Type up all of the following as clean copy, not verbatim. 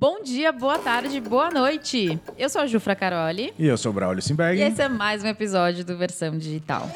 Bom dia, boa tarde, boa noite. Eu sou a Jufra Caroli. E eu sou o Braulio Simberg. E esse é mais um episódio do Versão Digital.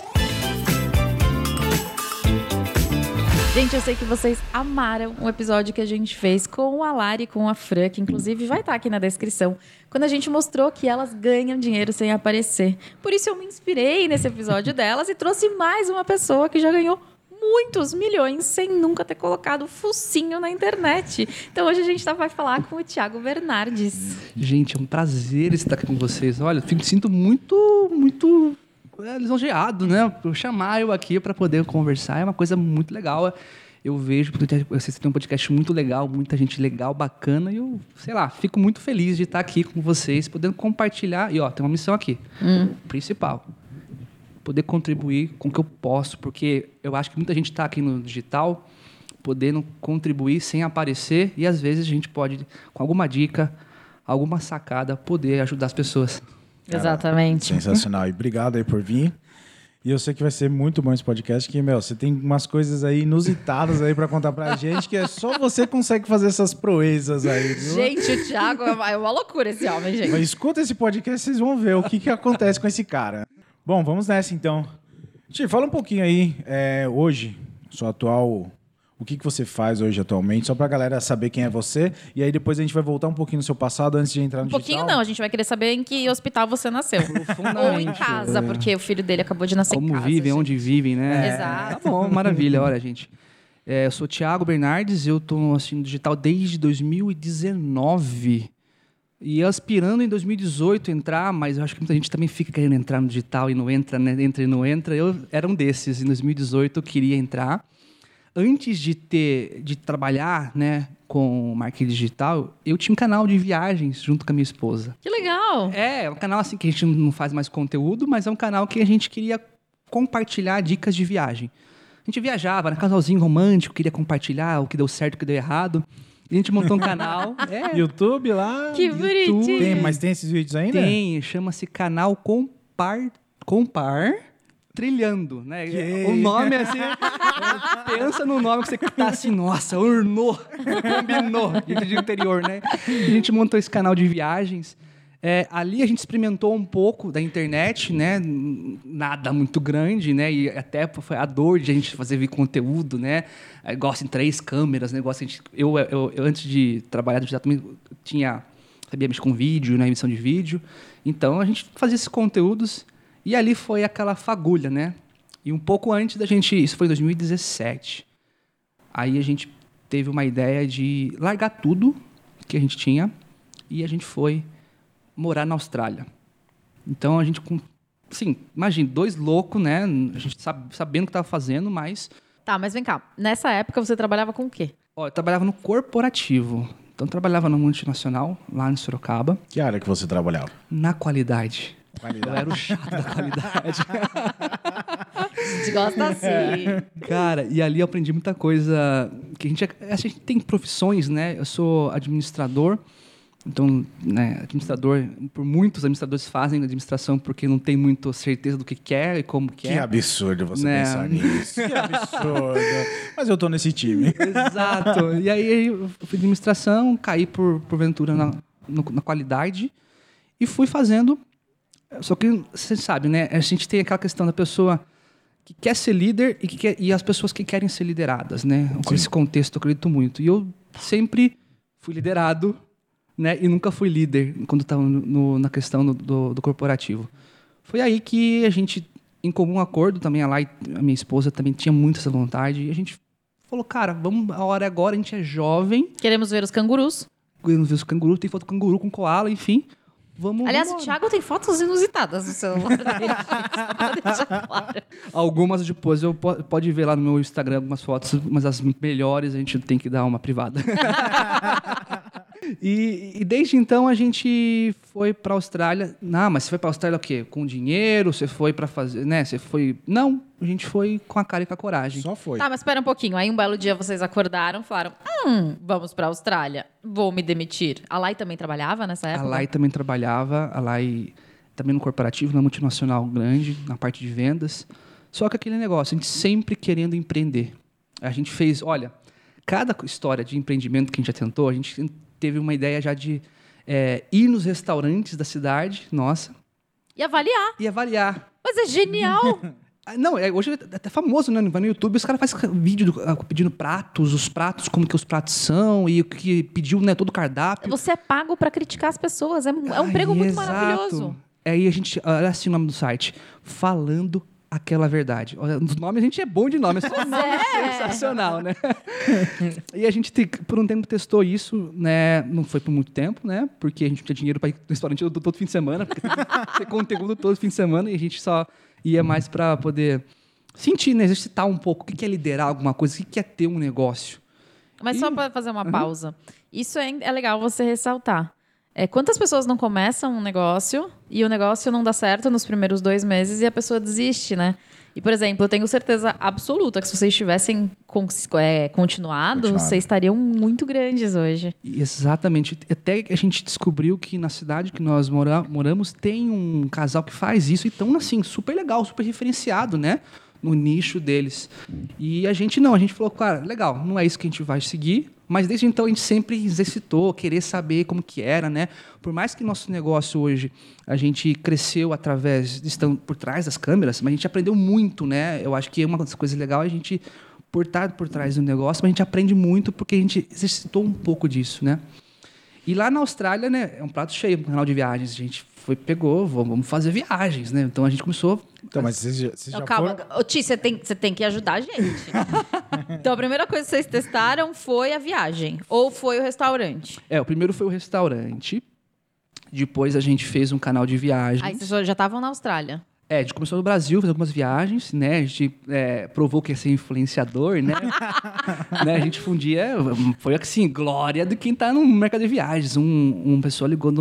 Gente, eu sei que vocês amaram o episódio que a gente fez com a Lari e com a Fran, que inclusive vai estar aqui na descrição, quando a gente mostrou que elas ganham dinheiro sem aparecer. Por isso eu me inspirei nesse episódio delas e trouxe mais uma pessoa que já ganhou muitos milhões sem nunca ter colocado o focinho na internet. Então hoje a gente vai falar com o Thiago Bernardes. Gente, é um prazer estar aqui com vocês. Olha, eu me sinto muito lisonjeado, né? Chamar eu aqui para poder conversar é uma coisa muito legal. Eu vejo, porque vocês têm um podcast muito legal, muita gente legal, bacana, e eu, sei lá, fico muito feliz de estar aqui com vocês, podendo compartilhar. E, ó, tem uma missão aqui, principal. Poder contribuir com o que eu posso, porque eu acho que muita gente está aqui no digital podendo contribuir sem aparecer, e às vezes a gente pode, com alguma dica, alguma sacada, poder ajudar as pessoas. Cara, exatamente. Sensacional. E obrigado aí por vir. E eu sei que vai ser muito bom esse podcast, que, meu, você tem umas coisas aí inusitadas aí pra contar pra gente, que é só você consegue fazer essas proezas aí, viu? Gente, o Thiago é uma loucura esse homem, gente. Mas escuta esse podcast, vocês vão ver o que acontece com esse cara. Bom, vamos nessa, então. Ti, fala um pouquinho aí, hoje, sua atual... O que você faz hoje atualmente, só pra galera saber quem é você. E aí depois a gente vai voltar um pouquinho no seu passado antes de entrar no digital. Um pouquinho não, a gente vai querer saber em que hospital você nasceu. Ou em casa, porque o filho dele acabou de nascer. Como em casa. Como vivem, gente. Onde vivem, né? Exato. Tá bom, maravilha. Olha, gente, eu sou o Thiago Bernardes, eu tô assim, no digital desde 2019. E aspirando em 2018 entrar, mas eu acho que muita gente também fica querendo entrar no digital e não entra, né? Entra e não entra. Eu era um desses. Em 2018 eu queria entrar. Antes de trabalhar, né, com marketing digital, eu tinha um canal de viagens junto com a minha esposa. Que legal! É um canal assim que a gente não faz mais conteúdo, mas é um canal que a gente queria compartilhar dicas de viagem. A gente viajava, era um casalzinho romântico, queria compartilhar o que deu certo, o que deu errado. A gente montou um canal. YouTube lá. Que bonitinho! Mas tem esses vídeos ainda? Tem, chama-se Canal Compar... Trilhando, né? Que? O nome é assim... Pensa no nome que você tá assim, nossa, ornou, combinou, de interior, né? A gente montou esse canal de viagens. Ali a gente experimentou um pouco da internet, né? Nada muito grande, né? E até foi a dor de a gente fazer conteúdo, né? Gosto em 3 câmeras, negócio. Né? Eu antes de trabalhar no digital também tinha... Sabia mexer com vídeo, né? Emissão de vídeo. Então a gente fazia esses conteúdos... E ali foi aquela fagulha, né? E um pouco antes da gente... Isso foi em 2017. Aí a gente teve uma ideia de largar tudo que a gente tinha e a gente foi morar na Austrália. Então a gente... Assim, imagina, 2 loucos, né? A gente sabendo o que estava fazendo, mas... Tá, mas vem cá. Nessa época você trabalhava com o quê? Ó, eu trabalhava no corporativo. Então eu trabalhava numa multinacional, lá em Sorocaba. Que área que você trabalhava? Na qualidade. Eu era o chato da qualidade. A gente gosta assim. Cara, e ali eu aprendi muita coisa. Que a gente tem profissões, né? Eu sou administrador. Então, né, administrador... Por muitos administradores fazem administração porque não tem muita certeza do que quer e como quer. Que absurdo você pensar nisso. Que absurdo. Mas eu tô nesse time. Exato. E aí, eu fui administração, caí porventura na qualidade e fui fazendo... Só que, você sabe, né? A gente tem aquela questão da pessoa que quer ser líder e as pessoas que querem ser lideradas, né? Sim. Esse contexto eu acredito muito. E eu sempre fui liderado, né? E nunca fui líder quando estava na questão do corporativo. Foi aí que a gente, em comum acordo, também a Lai, a minha esposa, também tinha muito essa vontade. E a gente falou, cara, vamos, a hora é agora, a gente é jovem. Queremos ver os cangurus. Queremos ver os cangurus, tem foto do canguru com koala, enfim... Vamos, aliás, vamos o Thiago tem fotos inusitadas no celular dele, pra deixar claro. Algumas depois, eu pode ver lá no meu Instagram algumas fotos, mas as melhores a gente tem que dar uma privada. E desde então a gente foi pra Austrália. Não, mas você foi pra Austrália o quê? Com dinheiro? Você foi pra fazer, né? Você foi... Não, a gente foi com a cara e com a coragem. Só foi. Tá, mas espera um pouquinho. Aí um belo dia vocês acordaram, falaram, vamos pra Austrália, vou me demitir. A Lai também trabalhava nessa época? A Lai também trabalhava. A Lai também no corporativo, na multinacional grande, na parte de vendas. Só que aquele negócio, a gente sempre querendo empreender. A gente fez, olha, cada história de empreendimento que a gente já tentou, a gente teve uma ideia já de ir nos restaurantes da cidade, nossa. E avaliar. Mas é genial. Não, hoje é até famoso, né? No YouTube, os caras fazem vídeo pedindo pratos, os pratos, como que os pratos são e o que pediu, né? Todo o cardápio. Você é pago para criticar as pessoas. É um emprego muito maravilhoso. Aí a gente... Olha assim o nome do site. Falando Aquela Verdade. Os nomes, a gente é bom de nome. É sensacional, né? E a gente, por um tempo, testou isso, né? Não foi por muito tempo, né? Porque a gente não tinha dinheiro para ir no restaurante todo fim de semana. Porque tem conteúdo todo fim de semana. E a gente só... ia mais para poder sentir, né? Exercitar um pouco. O que é liderar alguma coisa? O que é ter um negócio? Mas só para fazer uma pausa. Isso é legal você ressaltar. Quantas pessoas não começam um negócio e o negócio não dá certo nos primeiros 2 meses e a pessoa desiste, né? E, por exemplo, eu tenho certeza absoluta que se vocês tivessem continuado, vocês estariam muito grandes hoje. Exatamente. Até a gente descobriu que na cidade que nós moramos tem um casal que faz isso e tão, assim, super legal, super referenciado, né? No nicho deles. E a gente falou, cara, legal, não é isso que a gente vai seguir, mas desde então a gente sempre exercitou, querer saber como que era, né? Por mais que nosso negócio hoje, a gente cresceu através, estão por trás das câmeras, mas a gente aprendeu muito, né? Eu acho que uma das coisas legais é a gente portar por trás do negócio, mas a gente aprende muito porque a gente exercitou um pouco disso, né? E lá na Austrália, né, é um prato cheio, um canal de viagens, a gente pegou, vamos fazer viagens, né? Então a gente começou... Então, mas vocês já calma, ô, Ti, você tem que ajudar a gente. Então a primeira coisa que vocês testaram foi a viagem, ou foi o restaurante? O primeiro foi o restaurante, depois a gente fez um canal de viagens. Aí vocês já estavam na Austrália? A gente começou no Brasil, fez algumas viagens, né? A gente provou que ia ser influenciador, né? Né? A gente fundia... Foi assim, glória de quem tá no mercado de viagens. Uma pessoa ligou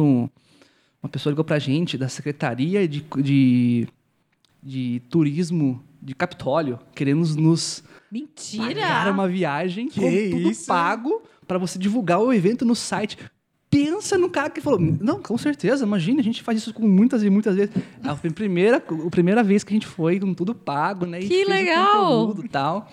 pra gente da Secretaria de Turismo de Capitólio, querendo nos pagar uma viagem tudo pago para você divulgar o evento no site. Pensa no cara que falou, não, com certeza, imagina, a gente faz isso com muitas e muitas vezes. Foi a primeira vez que a gente foi com tudo pago, né? Que legal! Conteúdo, tal.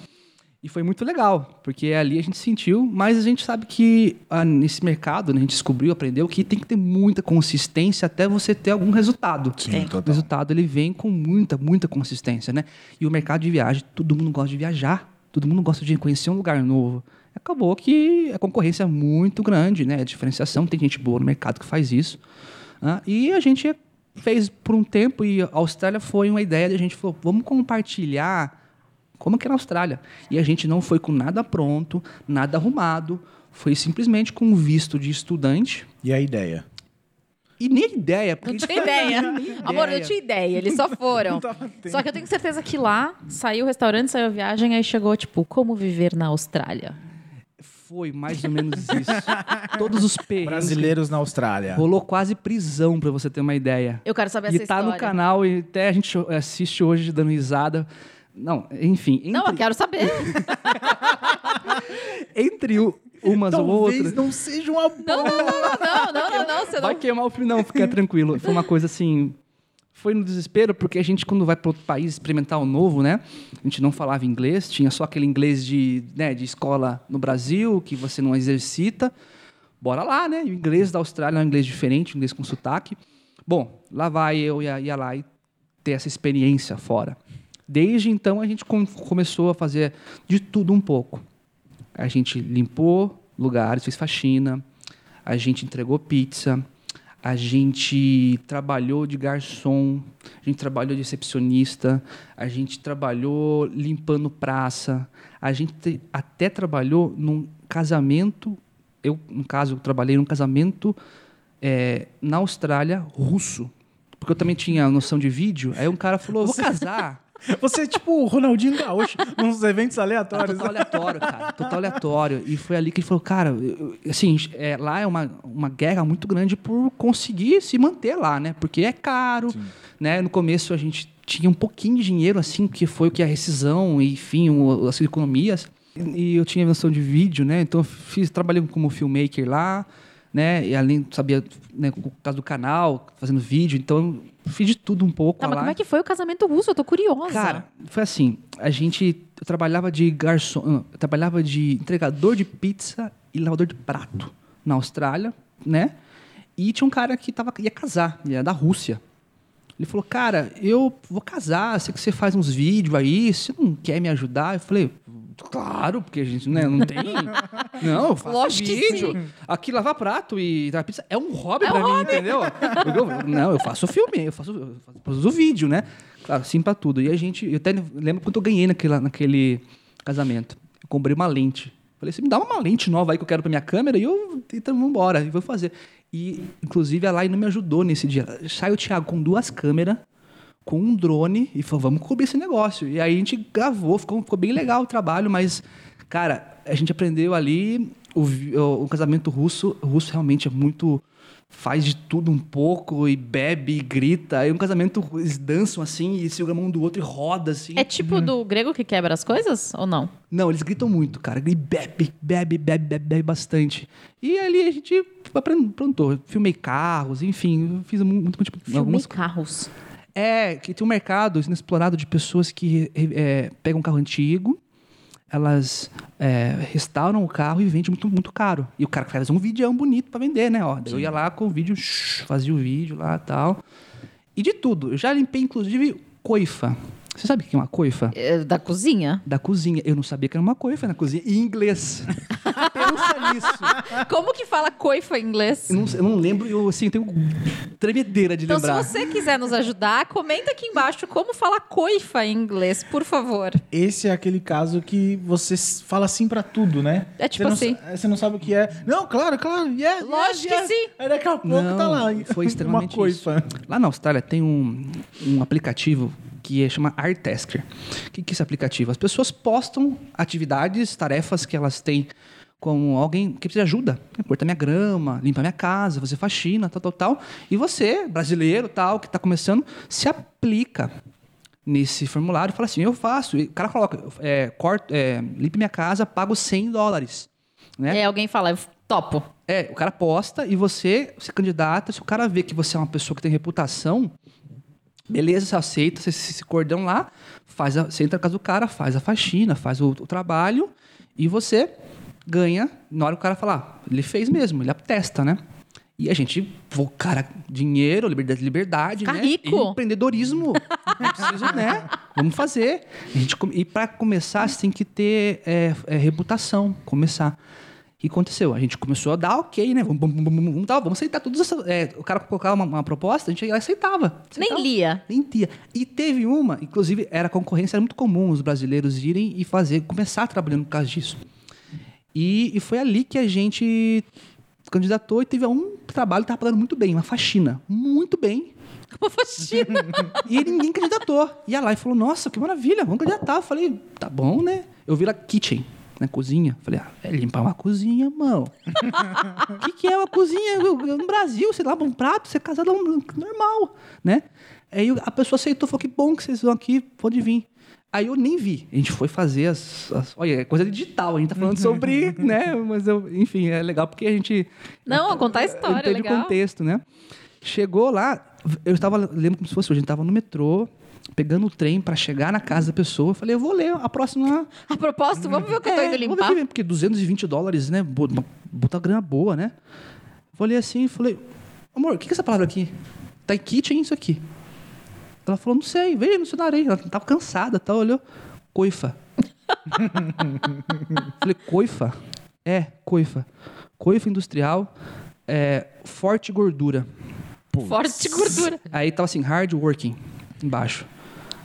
E foi muito legal, porque ali a gente sentiu, mas a gente sabe que nesse mercado, né, a gente descobriu, aprendeu que tem que ter muita consistência até você ter algum resultado. Sim, total. O resultado ele vem com muita, muita consistência, né? E o mercado de viagem, todo mundo gosta de viajar, todo mundo gosta de conhecer um lugar novo. Acabou que a concorrência é muito grande, né? A diferenciação, tem gente boa no mercado que faz isso. E a gente fez por um tempo, e a Austrália foi uma ideia, a gente falou, vamos compartilhar como que era a Austrália. E a gente não foi com nada pronto, nada arrumado, foi simplesmente com um visto de estudante. E a ideia? E nem ideia. Não tinha ideia. Amor, eu tinha ideia. Eles só foram. Só que eu tenho certeza que lá saiu o restaurante, saiu a viagem, aí chegou, tipo, como viver na Austrália. Foi mais ou menos isso. Todos os perrengues. Brasileiros na Austrália. Rolou quase prisão, pra você ter uma ideia. Eu quero saber essa história. E tá no canal, e até a gente assiste hoje dando risada. Não, enfim. Não, eu quero saber. Entre umas ou outras. Talvez não seja uma boa. Não. Você vai queimar o filme, não, fica tranquilo. Foi uma coisa assim. Foi no desespero, porque a gente, quando vai para outro país experimentar o novo, né? A gente não falava inglês, tinha só aquele inglês de escola no Brasil, que você não exercita. Bora lá, né? O inglês da Austrália é um inglês diferente, um inglês com sotaque. Bom, lá vai eu e a Lai ter essa experiência fora. Desde então, a gente começou a fazer de tudo um pouco. A gente limpou lugares, fez faxina, a gente entregou pizza... A gente trabalhou de garçom, a gente trabalhou de recepcionista, a gente trabalhou limpando praça, a gente até trabalhou num casamento, eu trabalhei num casamento na Austrália, russo, porque eu também tinha noção de vídeo, aí um cara falou, vou casar. Você é tipo o Ronaldinho Gaúcho, uns eventos aleatórios. Total aleatório, cara. Total aleatório. E foi ali que ele falou, cara, assim, lá é uma guerra muito grande por conseguir se manter lá, né? Porque é caro, né? No começo a gente tinha um pouquinho de dinheiro, assim, que foi o que a rescisão, enfim, as economias. E eu tinha invenção de vídeo, né? Então eu trabalhei como filmmaker lá, né? E além, sabia, né, por causa do canal, fazendo vídeo, então... Fiz de tudo um pouco. Mas como é que foi o casamento russo? Eu tô curiosa. Cara, foi assim. Eu trabalhava de garçom... Eu trabalhava de entregador de pizza e lavador de prato na Austrália, né? E tinha um cara que ia casar, ele era da Rússia. Ele falou, cara, eu vou casar, sei que você faz uns vídeos aí, você não quer me ajudar? Eu falei, claro, porque a gente não tem... Não, eu faço lógico vídeo. Que sim. Aqui lavar prato e dar pizza é um hobby pra mim, entendeu? Não, eu faço filme, eu faço vídeo, né? Claro, sim pra tudo. E a gente... Eu até lembro quanto eu ganhei naquele casamento. Eu comprei uma lente. Falei, você me dá uma lente nova aí que eu quero pra minha câmera e eu... Então, vamos embora, e vou fazer... E, inclusive, a Lai não me ajudou nesse dia. Saiu o Thiago com 2 câmeras, com um drone, e falou, vamos cobrir esse negócio. E aí a gente gravou, ficou bem legal o trabalho, mas, cara, a gente aprendeu ali, o casamento russo, o russo realmente é muito... faz de tudo um pouco, e bebe, e grita. Aí um casamento, eles dançam assim, e se amam um do outro e roda assim. É tipo do grego que quebra as coisas, ou não? Não, eles gritam muito, cara. E bebe bastante. E ali a gente aprontou. Filmei carros, enfim. Fiz muito tipo... Filmei carros? É, que tem um mercado inexplorado de pessoas que pegam um carro antigo, elas restauram o carro e vendem muito, muito caro. E o cara faz um vídeo bonito para vender, né? Ó, eu ia lá com o vídeo, fazia o vídeo lá e tal. E de tudo. Eu já limpei, inclusive, coifa. Você sabe o que é uma coifa? Da cozinha? Da cozinha. Eu não sabia que era uma coifa na cozinha. Em inglês. Pensa nisso. Como que fala coifa em inglês? Eu não lembro. Eu, assim, tenho tremedeira de lembrar. Então, se você quiser nos ajudar, comenta aqui embaixo como fala coifa em inglês, por favor. Esse é aquele caso que você fala sim pra tudo, né? É tipo você não, assim. Você não sabe o que é. Não, claro. Yeah, lógico yeah, que yeah. Sim. Aí daqui a pouco não, tá lá. Foi extremamente uma coifa. Isso. Lá na Austrália tem um aplicativo... que chama Air Tasker. O que é esse aplicativo? As pessoas postam atividades, tarefas que elas têm com alguém que precisa de ajuda. Cortar minha grama, limpar minha casa, fazer faxina, tal. E você, brasileiro, tal, que está começando, se aplica nesse formulário e fala assim, eu faço. E o cara coloca, limpe minha casa, pago $100. Né? É, alguém fala, eu topo. É, o cara posta e você se candidata. Se o cara vê que você é uma pessoa que tem reputação... Beleza, você aceita esse cordão lá, você entra na casa do cara, faz a faxina, faz o trabalho e você ganha. Na hora que o cara falar, ele fez mesmo, ele atesta, né? E a gente, cara, dinheiro, liberdade, né? Rico. Empreendedorismo. Não preciso, né? Vamos fazer. E para começar, você tem que ter reputação, começar. O que aconteceu? A gente começou a dar ok, né? Vamos aceitar todas essas... o cara colocava uma proposta, a gente aceitava. Nem lia. E teve uma, inclusive, a concorrência era muito comum os brasileiros irem e começar trabalhando por causa disso. E foi ali que a gente candidatou e teve um trabalho que estava pagando muito bem, uma faxina. Muito bem. Uma faxina? E ninguém candidatou. E a Lai falou, nossa, que maravilha, vamos candidatar. Eu falei, tá bom, né? Eu vi lá kitchen. Na cozinha. Falei, é limpar uma cozinha, mano. O que é uma cozinha? No Brasil, você lava um prato, você é casado, normal, né? Aí a pessoa aceitou, falou, que bom que vocês vão aqui, pode vir. Aí eu nem vi. A gente foi fazer olha, é coisa digital, a gente tá falando sobre, né? Mas, enfim, é legal porque a gente... Não, contar a história, entende legal. O contexto, né? Chegou lá, eu estava, lembro como se fosse hoje, a gente tava no metrô, pegando o trem para chegar na casa da pessoa. Eu falei, eu vou ler a próxima... A propósito, vamos ver o que eu tô indo limpar. Porque $220, né? Botar grana boa, né? Vou ler assim e falei, amor, o que é essa palavra aqui? Tá em kitchen isso aqui? Ela falou, não sei, veio no cenário. Ela tava cansada, tá? Olhou, coifa. Falei, coifa? É, coifa. Coifa industrial, forte gordura. Puts. Forte gordura. Aí tava assim, hard working, embaixo.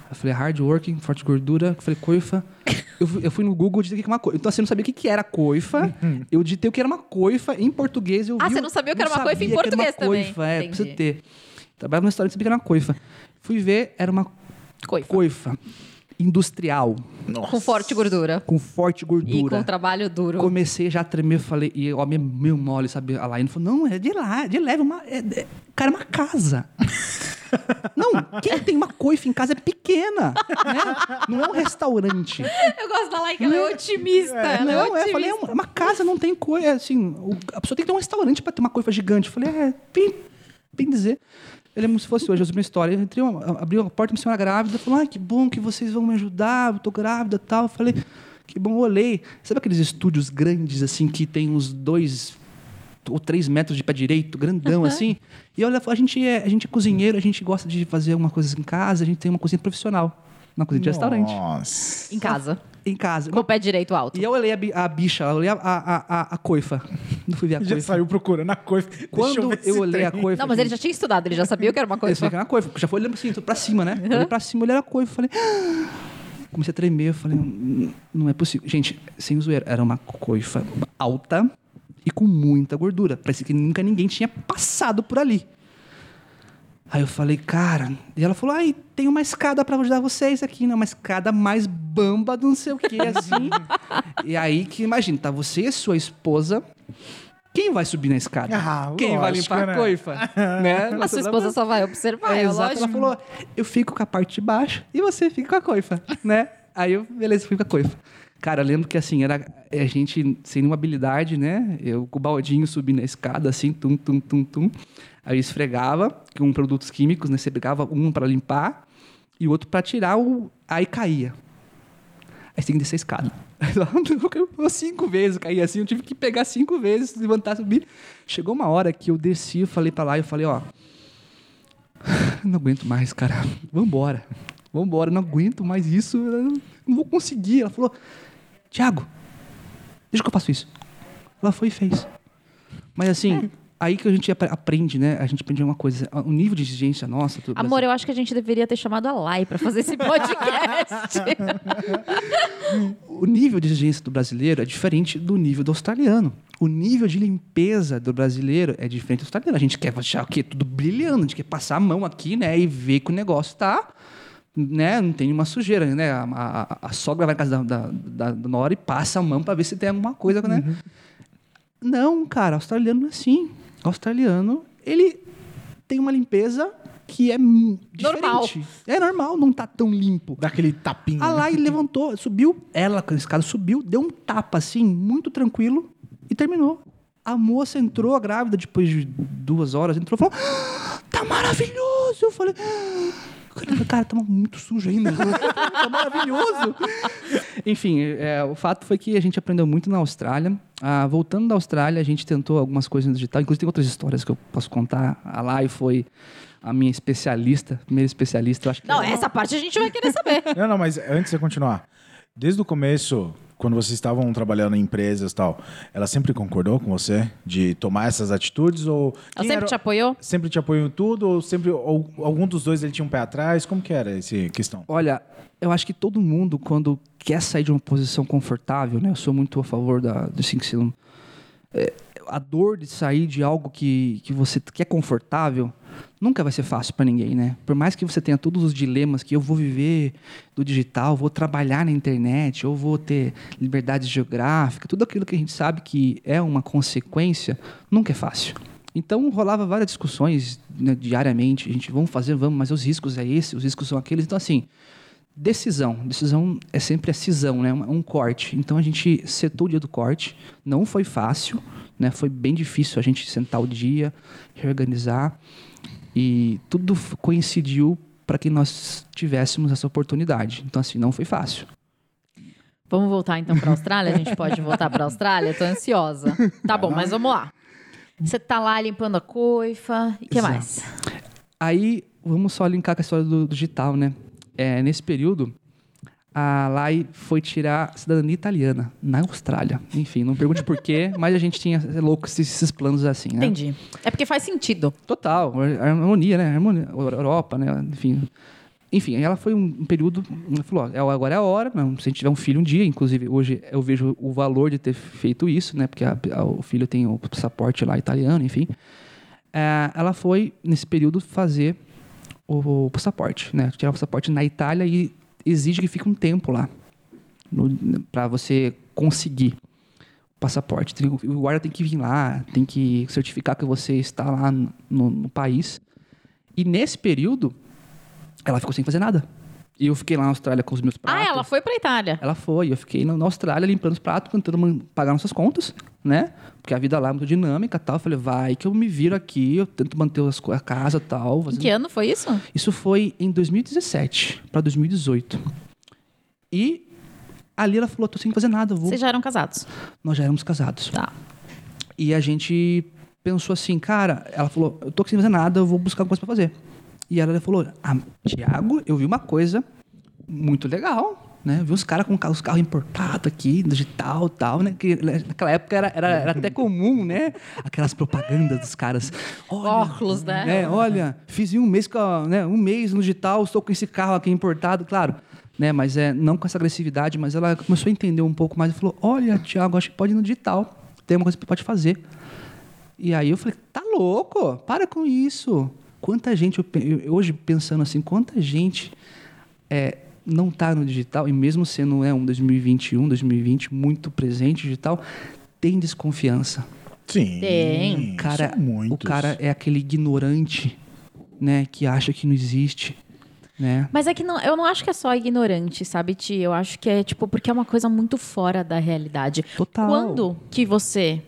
Eu falei, hard working, forte gordura. Eu falei, coifa. Eu fui no Google dizer o que era uma coifa. Então, assim, eu não sabia o que era coifa. Eu digitei o que era uma coifa em português. Eu você não sabia o que era uma coifa em português também? Coifa, precisa ter. Trabalhava no restaurante e sabia que era uma coifa. Fui ver, era uma coifa industrial. Nossa. Com forte gordura. Com forte gordura. E com trabalho duro. Comecei já a tremer, falei, e ó, meio mole, sabe? A Laína falou, não, é de lá, de leve. Cara, é uma casa. Não, quem tem uma coifa em casa é pequena, né? Não é um restaurante. Eu gosto da Lai, que ela é otimista. Ela é otimista. Eu falei, uma casa não tem coifa, assim, a pessoa tem que ter um restaurante para ter uma coifa gigante. Eu falei, bem dizer. Eu lembro se fosse hoje, eu soube uma história. Eu entrei, abri a porta, uma senhora grávida, falou, que bom que vocês vão me ajudar, eu tô grávida e tal. Eu falei, que bom, olhei. Sabe aqueles estúdios grandes, assim, que tem uns 2... ou 3 metros de pé direito, grandão, assim. E olha, a gente é cozinheiro, a gente gosta de fazer alguma coisa em casa, a gente tem uma cozinha profissional. Uma cozinha de restaurante. Nossa. Em casa. Com o pé direito alto. E eu olhei a bicha, eu olhei a coifa. Não fui ver a coifa. Já saiu procurando a coifa. Quando eu olhei a coifa... Não, mas ele já tinha estudado, ele já sabia que era uma coifa. Ele sabia que era uma coifa, porque já foi olhando assim, pra cima, né? Olhei pra cima, olhei a coifa, falei... Comecei a tremer, eu falei... Não é possível. Gente, sem zoeira, era uma coifa alta e com muita gordura. Parecia que nunca ninguém tinha passado por ali. Aí eu falei, cara... E ela falou, ai, tem uma escada pra ajudar vocês aqui, né? Uma escada mais bamba do não sei o quê, assim. E aí, que imagina, tá você e sua esposa... Quem vai subir na escada? Ah, quem lógico, vai limpar a coifa? Né? A sua esposa só vai observar, exato. Lógico. Ela falou, eu fico com a parte de baixo e você fica com a coifa, né? Aí eu, beleza, fui com a coifa. Cara, eu lembro que assim, era a gente sem nenhuma habilidade, né? Eu com o baldinho subindo a escada, assim, tum, tum, tum, tum. Aí esfregava com produtos químicos, né? Você pegava um para limpar e o outro para tirar o... Aí caía. Aí você tem que descer a escada. Eu 5 vezes caí assim, eu tive que pegar 5 vezes, levantar, subir. Chegou uma hora que eu desci, eu falei pra lá, eu falei, ó, não aguento mais, cara, vambora, não aguento mais isso, não vou conseguir. Ela falou, Thiago, deixa que eu faço isso. Ela foi e fez. Mas assim... Aí que a gente aprende, né? A gente aprende uma coisa, um nível de exigência nossa. Tudo amor, assim. Eu acho que a gente deveria ter chamado a Lai para fazer esse podcast. O nível de exigência do brasileiro é diferente do nível do australiano. O nível de limpeza do brasileiro é diferente do australiano. A gente quer achar o quê? Tudo brilhando. A gente quer passar a mão aqui, né? E ver que o negócio tá... Né? Não tem nenhuma sujeira, né? A sogra vai na casa da nora e passa a mão para ver se tem alguma coisa, né? Uhum. Não, cara, australiano não é assim. O australiano, ele tem uma limpeza que é diferente. É normal, não tá tão limpo. Dá aquele tapinho. A Lai levantou, subiu. Ela, nesse caso, subiu, deu um tapa assim, muito tranquilo, e terminou. A moça entrou, a grávida, depois de 2 horas, entrou e falou, tá maravilhoso! Eu falei, cara, tá muito sujo ainda. Tá maravilhoso! Enfim, o fato foi que a gente aprendeu muito na Austrália. Voltando da Austrália, a gente tentou algumas coisas no digital. Inclusive, tem outras histórias que eu posso contar. A Lai foi a minha especialista, primeira especialista. Eu acho que não, essa parte a gente vai querer saber. Não, mas antes de continuar. Desde o começo, quando vocês estavam trabalhando em empresas e tal, ela sempre concordou com você de tomar essas atitudes? Ou ela sempre te apoiou? Sempre te apoiou em tudo? Ou algum dos dois ele tinha um pé atrás? Como que era essa questão? Olha, eu acho que todo mundo, quando quer sair de uma posição confortável, né? Eu sou muito a favor do 5 segundos. A dor de sair de algo que você quer confortável nunca vai ser fácil para ninguém, né? Por mais que você tenha todos os dilemas que eu vou viver do digital, vou trabalhar na internet, ou vou ter liberdade geográfica, tudo aquilo que a gente sabe que é uma consequência, nunca é fácil. Então, rolava várias discussões, né, diariamente. A gente, vamos fazer, mas os riscos é esse, os riscos são aqueles. Então, assim... Decisão é sempre a cisão, né? Um corte. Então, a gente setou o dia do corte. Não foi fácil, né? Foi bem difícil a gente sentar o dia, reorganizar. E tudo coincidiu para que nós tivéssemos essa oportunidade. Então, assim, não foi fácil. Vamos voltar, então, para a Austrália? A gente pode voltar para a Austrália? Estou ansiosa. Tá bom, mas vamos lá. Você tá lá limpando a coifa. E o que mais? Aí, vamos só linkar com a história do digital, né? Nesse período, a Lai foi tirar cidadania italiana na Austrália. Enfim, não pergunte por quê, mas a gente tinha louco esses planos assim, né? Entendi. É porque faz sentido. Total. Harmonia, né? Harmonia, Europa, né? Enfim, ela foi um período... Ela falou, ó, agora é a hora. Não, se a gente tiver um filho um dia, inclusive, hoje eu vejo o valor de ter feito isso, né? Porque o filho tem o passaporte lá italiano, enfim. Ela foi, nesse período, fazer... o passaporte, né? Tirar o passaporte na Itália e exige que fique um tempo lá para você conseguir o passaporte. O guarda tem que vir lá, tem que certificar que você está lá no país. E nesse período, ela ficou sem fazer nada. E eu fiquei lá na Austrália com os meus pratos. Ela foi pra Itália? Ela foi. Eu fiquei na Austrália limpando os pratos, tentando pagar nossas contas, né? Porque a vida lá é muito dinâmica e tal. Eu falei, vai que eu me viro aqui, eu tento manter a casa e tal. Fazendo... Que ano foi isso? Isso foi em 2017 pra 2018. E ali ela falou, tô sem fazer nada. Vocês já eram casados? Nós já éramos casados. Tá. E a gente pensou assim, cara, ela falou, eu tô sem fazer nada, eu vou buscar alguma coisa pra fazer. E ela falou, ah, Thiago, eu vi uma coisa muito legal, né? Eu vi uns caras com os carros importados aqui, digital e tal, né? Que naquela época era até comum, né? Aquelas propagandas dos caras. Óculos, né? Olha, fiz em um mês, né? Um mês no digital, estou com esse carro aqui importado, claro. Né? Mas não com essa agressividade, mas ela começou a entender um pouco mais e falou, olha, Thiago, acho que pode ir no digital. Tem uma coisa que pode fazer. E aí eu falei, tá louco? Para com isso. Quanta gente, eu hoje pensando assim, quanta gente não está no digital, e mesmo sendo um 2020, muito presente digital, tem desconfiança. Sim, tem. O cara é aquele ignorante, né, que acha que não existe. Né? Mas é que não, eu não acho que é só ignorante, sabe, Ti? Eu acho que é tipo, porque é uma coisa muito fora da realidade. Total. Quando que você...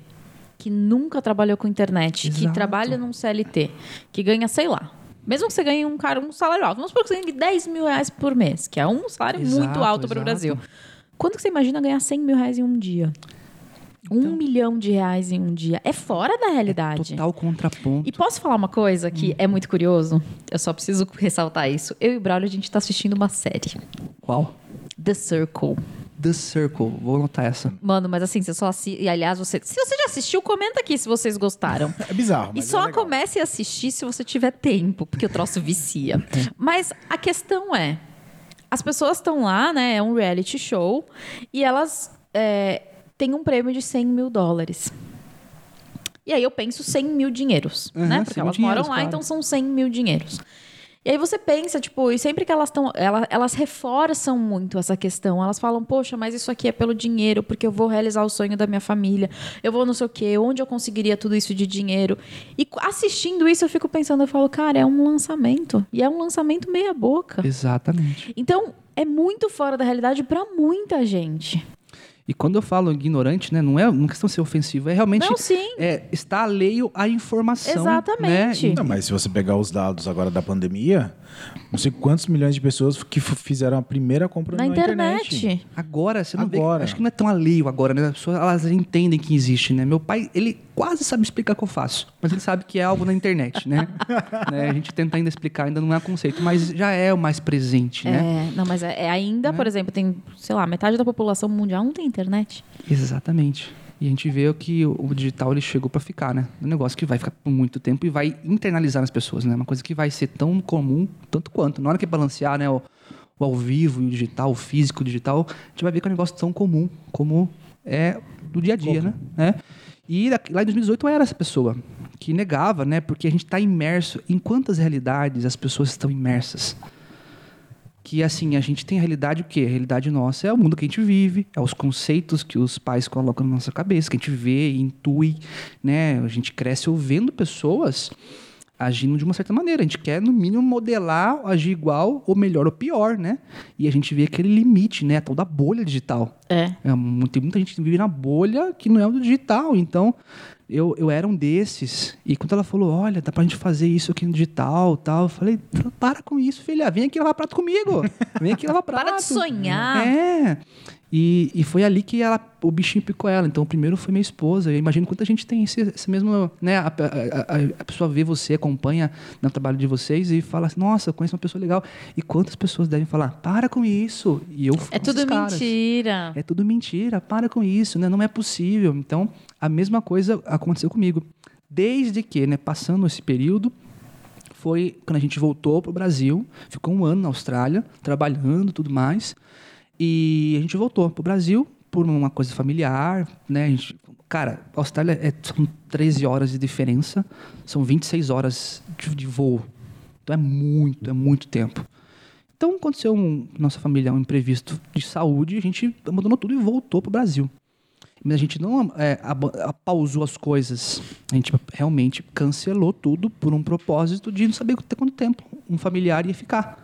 que nunca trabalhou com internet, exato, que trabalha num CLT, que ganha, sei lá, mesmo que você ganhe um salário alto, vamos supor que você ganhe R$10 mil por mês, que é um salário muito alto para o Brasil. Quanto que você imagina ganhar R$100 mil em um dia? Então, R$1 milhão em um dia. É fora da realidade. É total contraponto. E posso falar uma coisa que é muito curioso? Eu só preciso ressaltar isso. Eu e o Braulio, a gente está assistindo uma série. Qual? The Circle. Vou anotar essa. Mano, mas assim, você só assiste... E, aliás, se você já assistiu, comenta aqui se vocês gostaram. É bizarro, mas e só comece a assistir se você tiver tempo, porque o troço vicia. Mas a questão é... As pessoas estão lá, né? É um reality show. E elas... tem um prêmio de $100 mil. E aí eu penso 100 mil dinheiros, né? Porque elas moram lá, claro. Então são 100 mil dinheiros. E aí você pensa, tipo, e sempre que elas estão... Elas reforçam muito essa questão. Elas falam, poxa, mas isso aqui é pelo dinheiro, porque eu vou realizar o sonho da minha família. Eu vou não sei o quê, onde eu conseguiria tudo isso de dinheiro. E assistindo isso, eu fico pensando, eu falo, cara, é um lançamento. E é um lançamento meia boca. Exatamente. Então, é muito fora da realidade pra muita gente. E quando eu falo ignorante, né, não é uma questão de ser ofensivo, é realmente estar alheio à informação. Exatamente. Né? Não, mas se você pegar os dados agora da pandemia, não sei quantos milhões de pessoas que fizeram a primeira compra na internet. Agora, você não vê, acho que não é tão alheio agora, né? As pessoas, elas entendem que existe, né? Meu pai, ele quase sabe explicar o que eu faço, mas ele sabe que é algo na internet, né? Né? A gente tenta ainda explicar, ainda não é conceito, mas já é o mais presente, né? Não, mas ainda, por exemplo, tem, sei lá, metade da população mundial não tem internet. Exatamente. E a gente vê que o digital, ele chegou para ficar, né? Um negócio que vai ficar por muito tempo e vai internalizar nas pessoas, né? Uma coisa que vai ser tão comum, tanto quanto. Na hora que balancear, né, o ao vivo e o digital, o físico, o digital, a gente vai ver que é um negócio tão comum como é do dia a dia, né? E lá em 2018 eu era essa pessoa que negava, né? Porque a gente está imerso em quantas realidades as pessoas estão imersas. Que, assim, a gente tem a realidade o quê? A realidade nossa é o mundo que a gente vive, é os conceitos que os pais colocam na nossa cabeça, que a gente vê e intui, né? A gente cresce ouvindo pessoas agindo de uma certa maneira. A gente quer, no mínimo, modelar, agir igual, ou melhor, ou pior, né? E a gente vê aquele limite, né? A tal da bolha digital. Tem muita gente que vive na bolha que não é o do digital, então... Eu era um desses. E quando ela falou, olha, dá pra gente fazer isso aqui no digital, tal, eu falei, para com isso, filha, vem aqui lavar prato comigo. Vem aqui lavar prato. Para de sonhar. E foi ali que o bichinho picou ela. Então, o primeiro foi minha esposa. Eu imagino quanta gente tem esse mesmo... Né, a pessoa vê você, acompanha no trabalho de vocês e fala assim, nossa, eu conheço uma pessoa legal. E quantas pessoas devem falar, para com isso. E eu falo, é tudo mentira, para com isso, né? Não é possível. Então, a mesma coisa aconteceu comigo. Desde que, né, passando esse período, foi quando a gente voltou para o Brasil. Ficou um ano na Austrália, trabalhando e tudo mais. E a gente voltou pro Brasil por uma coisa familiar, né? A Austrália são 13 horas de diferença, são 26 horas de voo. Então é muito tempo. Então aconteceu nossa família, um imprevisto de saúde, a gente abandonou tudo e voltou pro Brasil. Mas a gente não pausou as coisas. A gente realmente cancelou tudo por um propósito de não saber até quanto tempo um familiar ia ficar.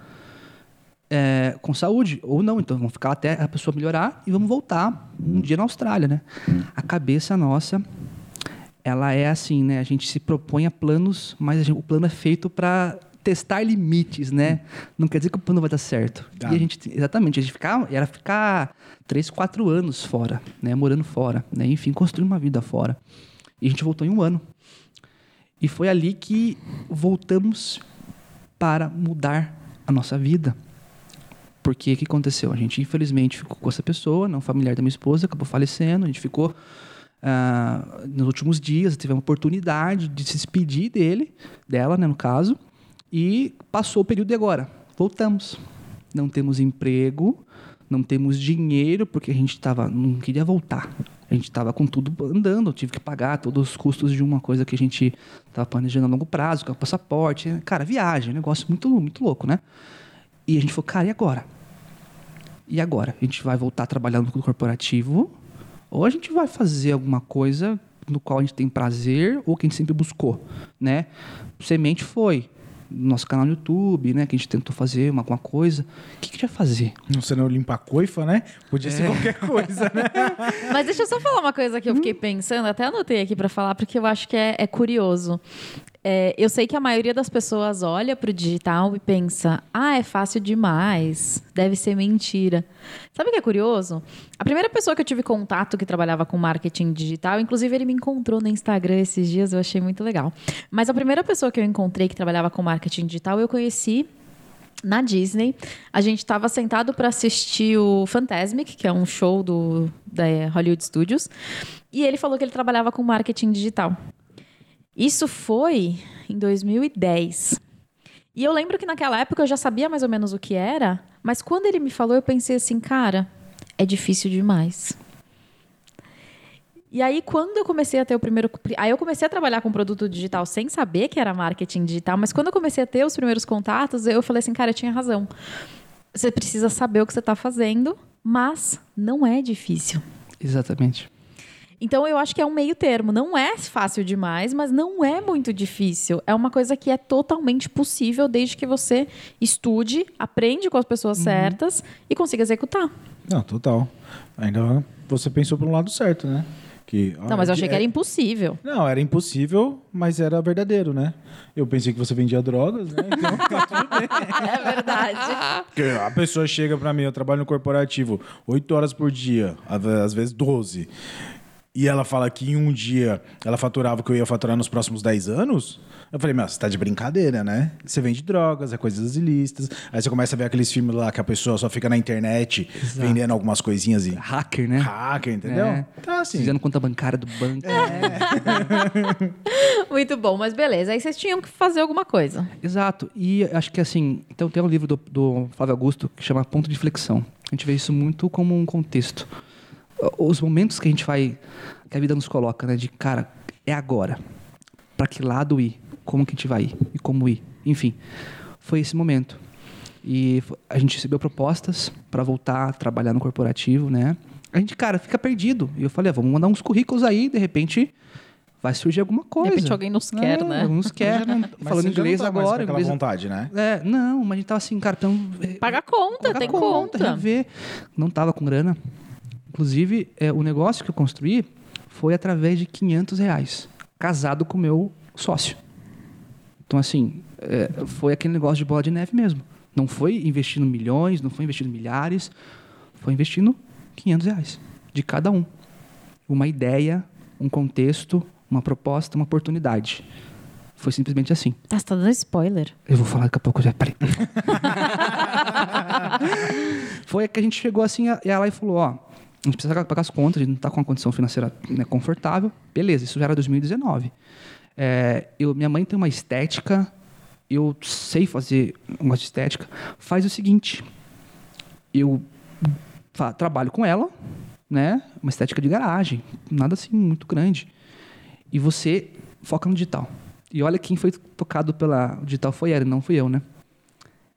Com saúde, ou não, então vamos ficar até a pessoa melhorar e vamos voltar um dia na Austrália, né? A cabeça nossa, ela é assim, né? A gente se propõe a planos, mas o plano é feito para testar limites, né? Não quer dizer que o plano vai dar certo. E a gente ficar 3, 4 anos fora, né? Morando fora, né? Enfim, construindo uma vida fora. E a gente voltou em um ano. E foi ali que voltamos para mudar a nossa vida. Porque o que aconteceu? A gente, infelizmente, ficou com essa pessoa, não familiar da minha esposa, acabou falecendo. A gente ficou... nos últimos dias, tive a oportunidade de se despedir dela, né, no caso. E passou o período de agora. Voltamos. Não temos emprego, não temos dinheiro, porque a gente não queria voltar. A gente estava com tudo andando, tive que pagar todos os custos de uma coisa que a gente estava planejando a longo prazo, que é o passaporte. Cara, viagem, negócio muito, muito louco, né? E a gente falou, cara, e agora? E agora? A gente vai voltar a trabalhar no corporativo, ou a gente vai fazer alguma coisa no qual a gente tem prazer, ou que a gente sempre buscou, né? Semente foi nosso canal no YouTube, né? Que a gente tentou fazer alguma coisa. O que que a gente vai fazer? Não, se não limpar a coifa, né? Podia ser qualquer coisa, né? Mas deixa eu só falar uma coisa que eu fiquei pensando, até anotei aqui para falar, porque eu acho que é curioso. Eu sei que a maioria das pessoas olha pro digital e pensa, é fácil demais, deve ser mentira. Sabe o que é curioso? A primeira pessoa que eu tive contato que trabalhava com marketing digital, inclusive ele me encontrou no Instagram esses dias, eu achei muito legal. Mas a primeira pessoa que eu encontrei que trabalhava com marketing digital, eu conheci na Disney. A gente estava sentado para assistir o Fantasmic, que é um show da Hollywood Studios, e ele falou que ele trabalhava com marketing digital. Isso foi em 2010. E eu lembro que naquela época eu já sabia mais ou menos o que era, mas quando ele me falou, eu pensei assim, cara, é difícil demais. E aí, quando eu comecei a ter o primeiro... Aí eu comecei a trabalhar com produto digital sem saber que era marketing digital, mas quando eu comecei a ter os primeiros contatos, eu falei assim, cara, eu tinha razão. Você precisa saber o que você está fazendo, mas não é difícil. Exatamente. Então, eu acho que é um meio termo. Não é fácil demais, mas não é muito difícil. É uma coisa que é totalmente possível desde que você estude, aprende com as pessoas certas e consiga executar. Não, total. Ainda você pensou por um lado certo, né? Não, mas eu achei que era impossível. Não, era impossível, mas era verdadeiro, né? Eu pensei que você vendia drogas, né? Então, tá tudo bem. É verdade. Porque a pessoa chega pra mim, eu trabalho no corporativo 8 horas por dia, às vezes 12. E ela fala que em um dia ela faturava o que eu ia faturar nos próximos 10 anos. Eu falei, mas você tá de brincadeira, né? Você vende drogas, é coisas ilícitas. Aí você começa a ver aqueles filmes lá que a pessoa só fica na internet vendendo algumas coisinhas. E... hacker, né? Hacker, entendeu? Então, assim... fazendo conta bancária do banco. Muito bom, mas beleza. Aí vocês tinham que fazer alguma coisa. Exato. E acho que assim... Então tem um livro do Flávio Augusto que chama Ponto de Flexão. A gente vê isso muito como um contexto. Os momentos que a gente vai... que a vida nos coloca, né? De, cara, é agora. Pra que lado ir? Como que a gente vai ir? E como ir? Enfim, foi esse momento. E a gente recebeu propostas pra voltar a trabalhar no corporativo, né? A gente, cara, fica perdido. E eu falei, vamos mandar uns currículos aí. De repente, vai surgir alguma coisa. De repente alguém nos quer, né? Nos quer. Falando inglês não tá agora. Mais inglês... vontade, né? Não, mas a gente tava assim, cara, então... paga conta, paga tem conta. Rever. Não tava com grana. Inclusive, o negócio que eu construí foi através de R$500, casado com o meu sócio. Então, assim, foi aquele negócio de bola de neve mesmo. Não foi investindo milhões, não foi investindo milhares, foi investindo R$500 de cada um. Uma ideia, um contexto, uma proposta, uma oportunidade. Foi simplesmente assim. Tá, você tá dando spoiler. Eu vou falar daqui a pouco, já parei. Foi que a gente chegou assim, e ela falou, a gente precisa pagar as contas, a gente não está com uma condição financeira, né, confortável. Beleza, isso já era 2019. Minha mãe tem uma estética, eu sei fazer uma estética. Faz o seguinte, eu trabalho com ela, né, uma estética de garagem, nada assim muito grande. E você foca no digital. E olha quem foi tocado pela digital foi ela, não fui eu, né?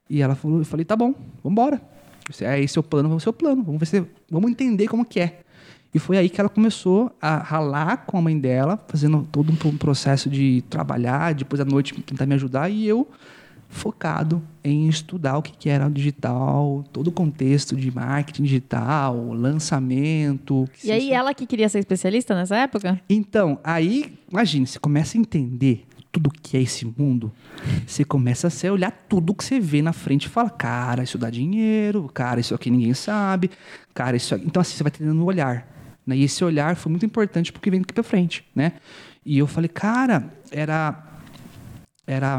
E ela falou, eu falei, tá bom, vamos embora. Esse é o plano, vamos ver o seu plano. Vamos entender como que é. E foi aí que ela começou a ralar com a mãe dela, fazendo todo um processo de trabalhar, depois à noite tentar me ajudar, e eu focado em estudar o que era o digital, todo o contexto de marketing digital, lançamento. E aí ela que queria ser especialista nessa época? Então, aí, imagina, você começa a entender... tudo que é esse mundo, você começa a olhar tudo que você vê na frente e fala, cara, isso dá dinheiro, cara, isso aqui ninguém sabe, cara, isso aqui... Então, assim, você vai treinando o olhar, né? E esse olhar foi muito importante porque vem daqui pra frente, né? E eu falei, cara, era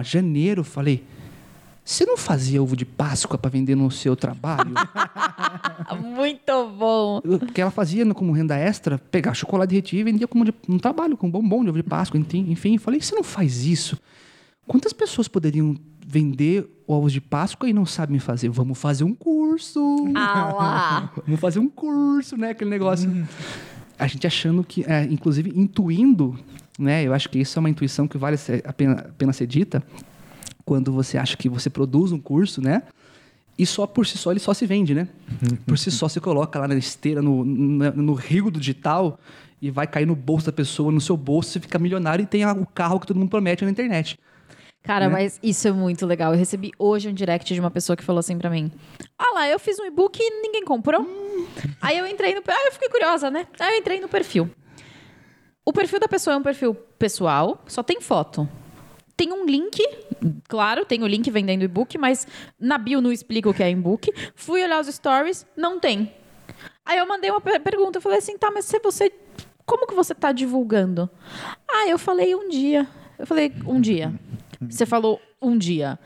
janeiro, falei, você não fazia ovo de Páscoa para vender no seu trabalho? Muito bom! Porque ela fazia como renda extra, pegar chocolate derretido e vendia como um trabalho, com bombom de ovo de Páscoa, enfim. Falei, você não faz isso? Quantas pessoas poderiam vender ovos de Páscoa e não sabem fazer? Vamos fazer um curso! Ah lá! Vamos fazer um curso, né? Aquele negócio. A gente achando que, inclusive, intuindo, né? Eu acho que isso é uma intuição que vale a pena ser dita. Quando você acha que você produz um curso, né? E só por si só, ele só se vende, né? Por si só, você coloca lá na esteira, no rio do digital, e vai cair no bolso da pessoa, no seu bolso, você fica milionário e tem o carro que todo mundo promete na internet. Cara, né? Mas isso é muito legal. Eu recebi hoje um direct de uma pessoa que falou assim pra mim. Ah lá, eu fiz um e-book e ninguém comprou. Aí eu entrei no... eu fiquei curiosa, né? Aí eu entrei no perfil. O perfil da pessoa é um perfil pessoal, só tem foto. Tem um link, claro, tem o link vendendo e-book, mas na bio não explica o que é e-book. Fui olhar os stories, não tem. Aí eu mandei uma pergunta, eu falei assim, tá, mas como que você tá divulgando? Ah, eu falei um dia. Eu falei, um dia. Você falou um dia.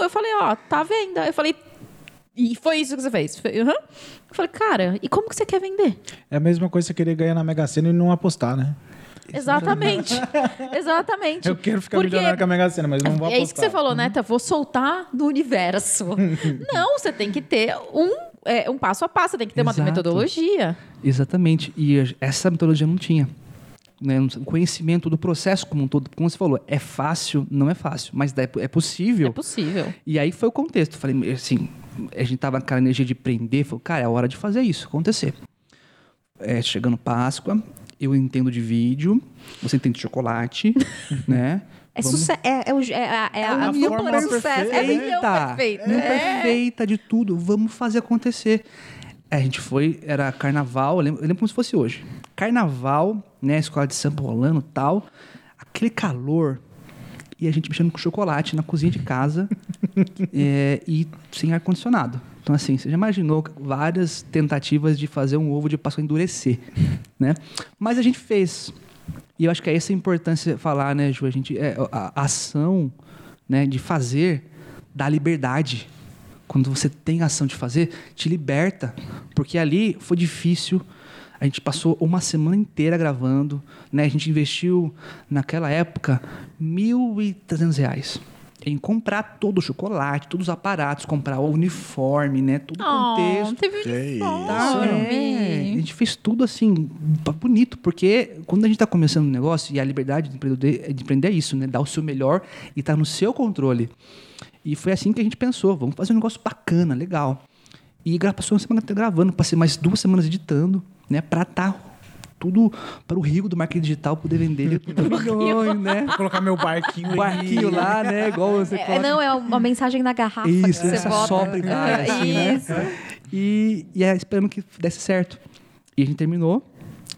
Eu falei, tá à venda. Eu falei, e foi isso que você fez? Eu falei, cara, e como que você quer vender? É a mesma coisa que você querer ganhar na Mega Sena e não apostar, né? Exatamente. Eu quero ficar milionário com a Mega Sena, mas não vou apostar. É isso que você falou, né? Vou soltar do universo. Não, você tem que ter um passo a passo, tem que ter uma metodologia. Exatamente. E essa metodologia não tinha. Né? O conhecimento do processo como um todo, como você falou, é fácil? Não é fácil, mas é possível. É possível. E aí foi o contexto. Falei assim, a gente tava com a energia de prender, falei, cara, é hora de fazer isso acontecer. Chegando Páscoa... Eu entendo de vídeo, você entende de chocolate, né? A fórmula perfeita. É a união perfeita. Perfeita de tudo. Vamos fazer acontecer. A gente foi, era carnaval, eu lembro como se fosse hoje. Carnaval, né? Escola de samba rolando e tal. Aquele calor. E a gente mexendo com chocolate na cozinha de casa. E sem ar-condicionado. Então, assim, você já imaginou várias tentativas de fazer um ovo de Páscoa endurecer, né? Mas a gente fez. E eu acho que é essa a importância de falar, né, Ju? A ação, né, de fazer dá liberdade. Quando você tem a ação de fazer, te liberta. Porque ali foi difícil. A gente passou uma semana inteira gravando, né? A gente investiu, naquela época, R$1.300. Em comprar todo o chocolate, todos os aparatos, comprar o uniforme, né? Todo o contexto. Teve uniforme. A gente fez tudo assim, bonito, porque quando a gente está começando um negócio, e a liberdade de empreender é isso, né? Dar o seu melhor e estar no seu controle. E foi assim que a gente pensou, vamos fazer um negócio bacana, legal. E passou uma semana gravando, passei mais 2 semanas editando, né? Para estar... tudo para o rio do marketing digital poder vender ele tudo, né? Vou colocar meu barquinho lá, né? Igual você coloca. Não, é uma mensagem na garrafa. Isso, que você sopra e vai, assim, isso. Né? E aí esperamos que desse certo. E a gente terminou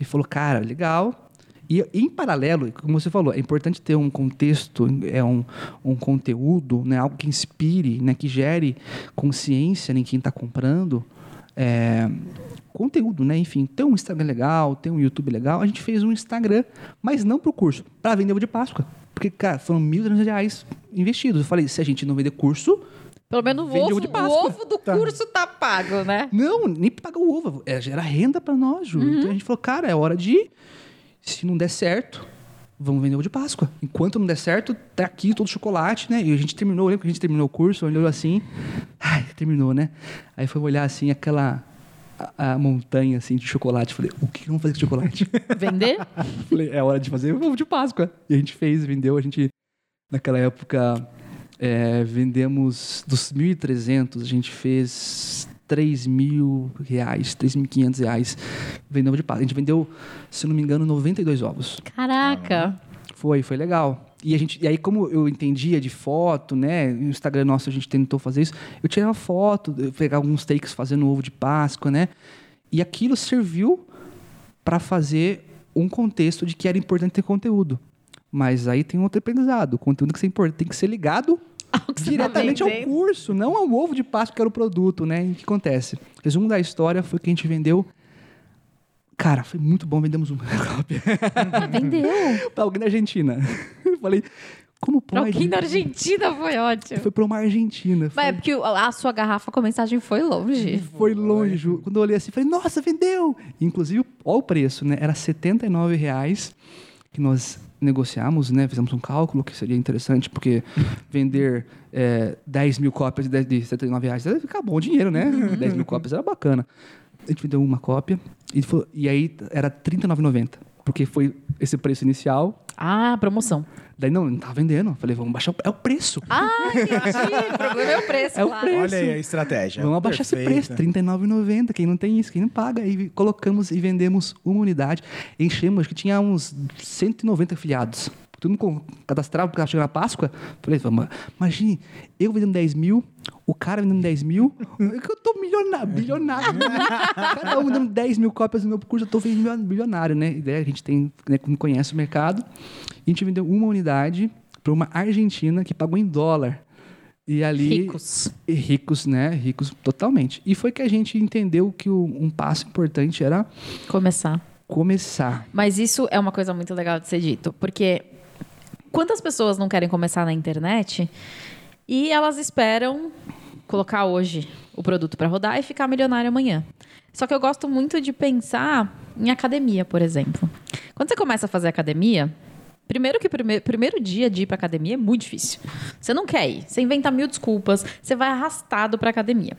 e falou, cara, legal. E em paralelo, como você falou, é importante ter um contexto, um conteúdo, né? Algo que inspire, né? Que gere consciência em quem está comprando. Conteúdo, né? Enfim, tem um Instagram legal, tem um YouTube legal. A gente fez um Instagram, mas não pro curso, para vender ovo de Páscoa. Porque, cara, foram R$1.300 investidos. Eu falei, se a gente não vender curso... Pelo menos o ovo do curso tá pago, né? Não, nem paga o ovo. Gera renda para nós, Ju. Uhum. Então a gente falou, cara, é hora de... Se não der certo, vamos vender ovo de Páscoa. Enquanto não der certo, tá aqui todo chocolate, né? E a gente terminou, eu lembro que a gente terminou o curso, olhou assim... Ai, terminou, né? Aí foi olhar assim, aquela... A montanha, assim, de chocolate. Falei, o que vamos fazer com chocolate? Vender? Falei, é hora de fazer ovo de Páscoa. E a gente fez, vendeu. A gente, naquela época, vendemos dos 1.300, a gente fez R$3.000, R$3.500. Vendeu ovo de Páscoa. A gente vendeu, se não me engano, 92 ovos. Caraca! Foi legal. E aí, como eu entendia de foto, né? No Instagram nosso a gente tentou fazer isso. Eu tirava foto, eu pegava alguns takes fazendo ovo de Páscoa, né? E aquilo serviu para fazer um contexto de que era importante ter conteúdo. Mas aí tem um outro aprendizado. O conteúdo que tem que ser ligado diretamente ao curso, não ao ovo de Páscoa, que era o produto, né? E o que acontece? Resumo da história foi que a gente vendeu Cara, foi muito bom, vendemos uma cópia. Ah, vendeu? Pra alguém da Argentina. Eu falei, como pode? Pra alguém da Argentina foi ótimo. Foi pra uma argentina. Foi... Mas é porque a sua garrafa com mensagem foi longe. Foi longe. Quando eu olhei assim, falei, nossa, vendeu! Inclusive, olha o preço, né? Era R$ 79,00 que nós negociamos, né? Fizemos um cálculo que seria interessante, porque vender 10 mil cópias de R$ 79,00 ia ficar bom dinheiro, né? 10 mil cópias era bacana. A gente vendeu uma cópia e aí era R$ 39,90, porque foi esse preço inicial. Ah, promoção. Daí não estava vendendo. Falei, vamos baixar. É o preço. Ah, entendi. O problema é o preço, claro. É o preço. Olha aí a estratégia. Vamos abaixar esse preço, R$ 39,90. Quem não tem isso, quem não paga. E colocamos e vendemos uma unidade. Enchemos, acho que tinha uns 190 afiliados. Todo mundo cadastrava, porque estava chegando a Páscoa. Falei, vamos, imagine, eu vendendo 10 mil, o cara vendendo 10 mil, eu tô bilionário, né? Cada um vendendo 10 mil cópias do meu curso, eu tô bilionário, né? Ideia, a gente tem, né, como conhece o mercado. A gente vendeu uma unidade para uma argentina que pagou em dólar. E ali... Ricos. E ricos, né? Ricos totalmente. E foi que a gente entendeu que um passo importante era... Começar. Mas isso é uma coisa muito legal de ser dito, porque... Quantas pessoas não querem começar na internet e elas esperam colocar hoje o produto para rodar e ficar milionário amanhã? Só que eu gosto muito de pensar em academia, por exemplo. Quando você começa a fazer academia, primeiro dia de ir para academia é muito difícil. Você não quer ir, você inventa mil desculpas, você vai arrastado para academia.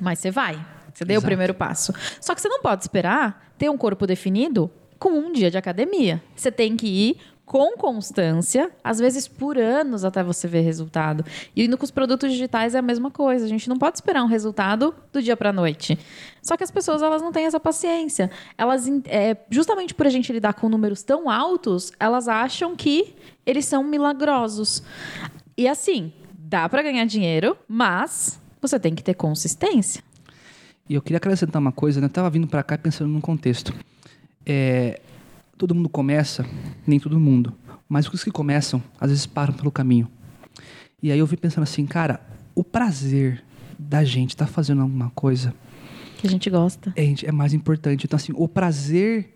Mas você vai, você deu o primeiro passo. Só que você não pode esperar ter um corpo definido com um dia de academia. Você tem que ir com constância, às vezes por anos até você ver resultado. E indo com os produtos digitais é a mesma coisa. A gente não pode esperar um resultado do dia para a noite. Só que as pessoas, elas não têm essa paciência. Elas, justamente por a gente lidar com números tão altos, elas acham que eles são milagrosos. E assim, dá para ganhar dinheiro, mas você tem que ter consistência. E eu queria acrescentar uma coisa, né? Eu estava vindo para cá pensando num contexto. Todo mundo começa, nem todo mundo. Mas os que começam, às vezes param pelo caminho. E aí eu vim pensando assim, cara, o prazer da gente estar fazendo alguma coisa... Que a gente gosta. É mais importante. Então, assim, o prazer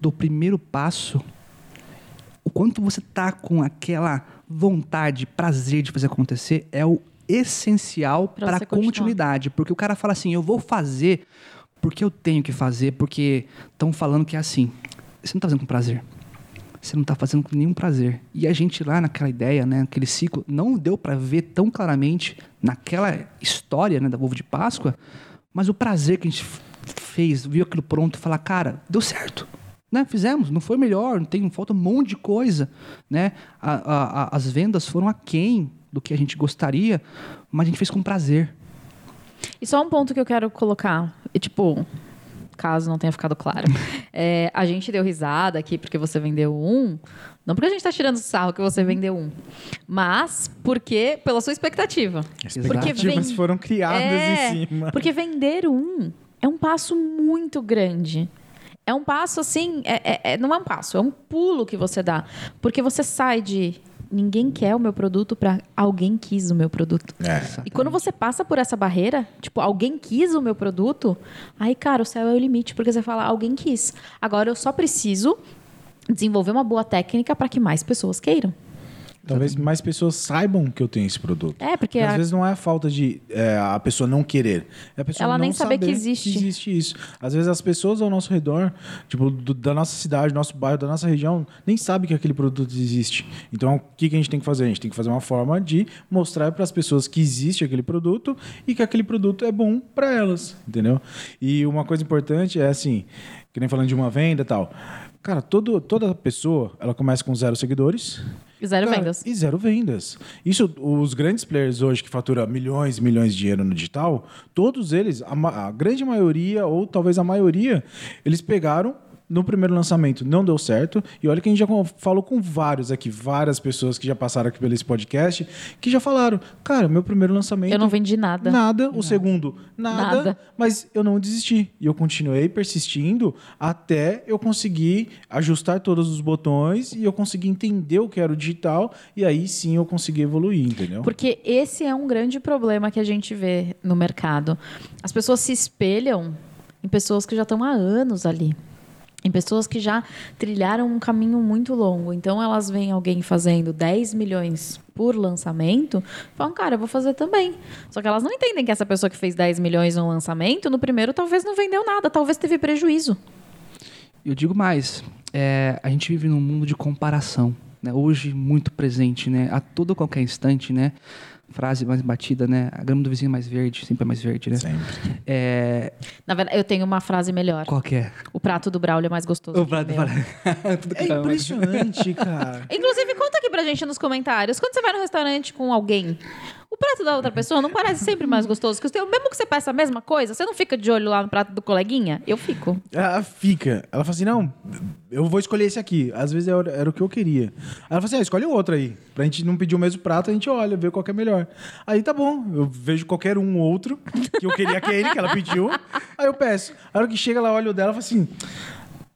do primeiro passo, o quanto você tá com aquela vontade, prazer de fazer acontecer, é o essencial para a continuidade. Porque o cara fala assim, eu vou fazer porque eu tenho que fazer, porque estão falando que é assim... Você não está fazendo com prazer. Você não está fazendo com nenhum prazer. E a gente lá naquela ideia, né, naquele ciclo, não deu para ver tão claramente naquela história, né, da ovo de Páscoa, mas o prazer que a gente fez, viu aquilo pronto e falar, cara, deu certo. Né? Fizemos, não foi melhor, não tem, falta um monte de coisa. Né? As vendas foram aquém do que a gente gostaria, mas a gente fez com prazer. E só um ponto que eu quero colocar. É tipo... caso não tenha ficado claro. A gente deu risada aqui porque você vendeu um. Não porque a gente está tirando sarro que você vendeu um. Mas porque... Pela sua expectativa. As expectativas foram criadas em cima. Porque vender um é um passo muito grande. É um passo assim... não é um passo, é um pulo que você dá. Porque você sai de... Ninguém quer o meu produto para alguém quis o meu produto. E quando você passa por essa barreira, tipo, alguém quis o meu produto, aí, cara, o céu é o limite, porque você fala, alguém quis. Agora, eu só preciso desenvolver uma boa técnica para que mais pessoas queiram. Talvez mais pessoas saibam que eu tenho esse produto. Porque às vezes não é a falta de a pessoa não querer. É a pessoa ela não nem saber que existe. Que existe isso. Às vezes as pessoas ao nosso redor, tipo, da nossa cidade, do nosso bairro, da nossa região, nem sabem que aquele produto existe. Então, o que a gente tem que fazer? A gente tem que fazer uma forma de mostrar para as pessoas que existe aquele produto e que aquele produto é bom para elas. Entendeu? E uma coisa importante é assim, que nem falando de uma venda e tal... Cara, toda pessoa, ela começa com 0 seguidores. E 0 vendas. E 0 vendas. Isso, os grandes players hoje que faturam milhões e milhões de dinheiro no digital, todos eles, a grande maioria, ou talvez a maioria, eles pegaram no primeiro lançamento, não deu certo. E olha que a gente já falou com vários aqui, várias pessoas que já passaram aqui pelo esse podcast, que já falaram, cara, meu primeiro lançamento... Eu não vendi nada. O segundo, nada. Mas eu não desisti. E eu continuei persistindo até eu conseguir ajustar todos os botões e eu conseguir entender o que era o digital e aí sim eu consegui evoluir, entendeu? Porque esse é um grande problema que a gente vê no mercado. As pessoas se espelham em pessoas que já estão há anos ali. em pessoas que já trilharam um caminho muito longo. Então, elas veem alguém fazendo 10 milhões por lançamento, falam, cara, eu vou fazer também. Só que elas não entendem que essa pessoa que fez 10 milhões no lançamento, no primeiro, talvez não vendeu nada, talvez teve prejuízo. Eu digo mais, a gente vive num mundo de comparação, né? Hoje, muito presente, né? A todo qualquer instante, né? Frase mais batida, né? A grama do vizinho é mais verde, sempre é mais verde, né? Sempre. Na verdade, eu tenho uma frase melhor. Qual que é? O prato do Braulio é mais gostoso. O prato do Braulio. É impressionante, cara. Inclusive, conta aqui pra gente nos comentários. Quando você vai no restaurante com alguém, o prato da outra pessoa não parece sempre mais gostoso que o seu? Mesmo que você peça a mesma coisa, você não fica de olho lá no prato do coleguinha? Eu fico. Ela fica. Ela fala assim, não, eu vou escolher esse aqui. Às vezes era o que eu queria. Ela fala assim, escolhe o outro aí. Pra gente não pedir o mesmo prato, a gente olha, vê qual que é melhor. Aí tá bom, eu vejo qualquer um outro, que eu queria aquele, que ela pediu. Aí eu peço. A hora que chega, ela olha o dela e fala assim...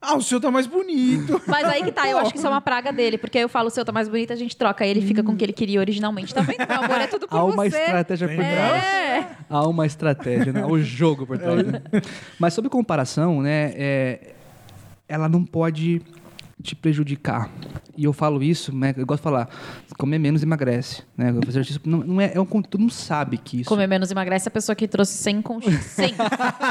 Ah, o seu tá mais bonito. Mas aí que tá, eu acho que isso é uma praga dele. Porque aí eu falo, o seu tá mais bonito, a gente troca. Aí ele fica com o que ele queria originalmente. Tá vendo? Meu amor, é tudo por você. Há uma estratégia por trás. Há uma estratégia, né? Há o jogo por trás. Né? Mas sobre comparação, né? Ela não pode te prejudicar. E eu falo isso, né? Eu gosto de falar, comer menos emagrece, né? Fazer isso não é um conteúdo, todo mundo sabe que isso. Comer menos emagrece é a pessoa que trouxe 100 conchinhas. 100.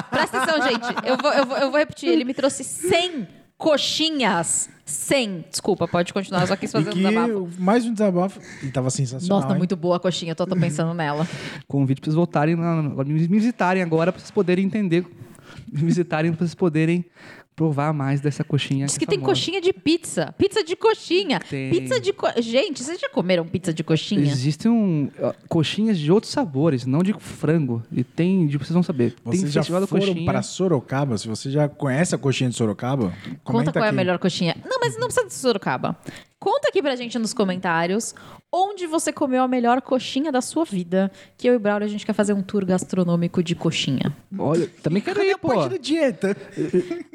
Presta atenção, gente. Eu vou repetir. Ele me trouxe 100 coxinhas. 100. Desculpa, pode continuar, só quis fazer um desabafo. Mais um desabafo. E tava sensacional. Nossa, tá muito boa a coxinha, eu tô pensando nela. Convido pra vocês voltarem, me visitarem agora, pra vocês poderem entender. Me visitarem, pra vocês poderem provar mais dessa coxinha. Diz que tem coxinha de pizza. Pizza de coxinha. Tem. Pizza de coxinha. Gente, vocês já comeram pizza de coxinha? Existem coxinhas de outros sabores, não de frango. E tem, vocês vão saber. Vocês tem já foram coxinha. Para Sorocaba? Se você já conhece a coxinha de Sorocaba, conta qual aqui. É a melhor coxinha. Não, mas não precisa de Sorocaba. Conta aqui pra gente nos comentários onde você comeu a melhor coxinha da sua vida. Que eu e Braulio, a gente quer fazer um tour gastronômico de coxinha. Olha, também quero ir, pô. Parte da dieta.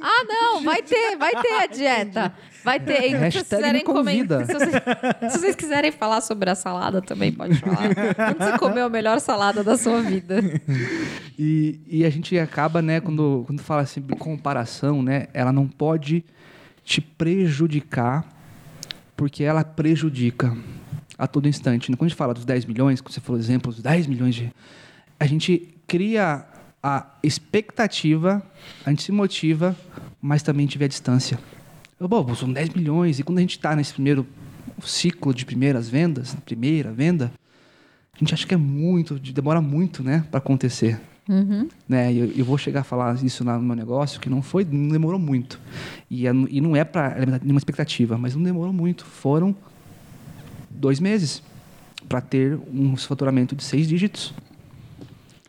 Ah, não, vai ter a dieta. Vai ter. E se vocês comentar, se vocês quiserem falar sobre a salada, também pode falar. Onde você comeu a melhor salada da sua vida. E a gente acaba, né, quando fala assim, comparação, né, ela não pode te prejudicar. Porque ela prejudica a todo instante. Quando a gente fala dos 10 milhões, quando você falou exemplos, 10 milhões de... A gente cria a expectativa, a gente se motiva, mas também tiver a distância. Bom, são 10 milhões, e quando a gente está nesse primeiro ciclo de primeiras vendas, primeira venda, a gente acha que é muito, demora muito, né, para acontecer. Uhum. Né? Eu vou chegar a falar isso lá no meu negócio, que não demorou muito. E não é para nenhuma expectativa, mas não demorou muito. Foram 2 meses para ter um faturamento de 6 dígitos.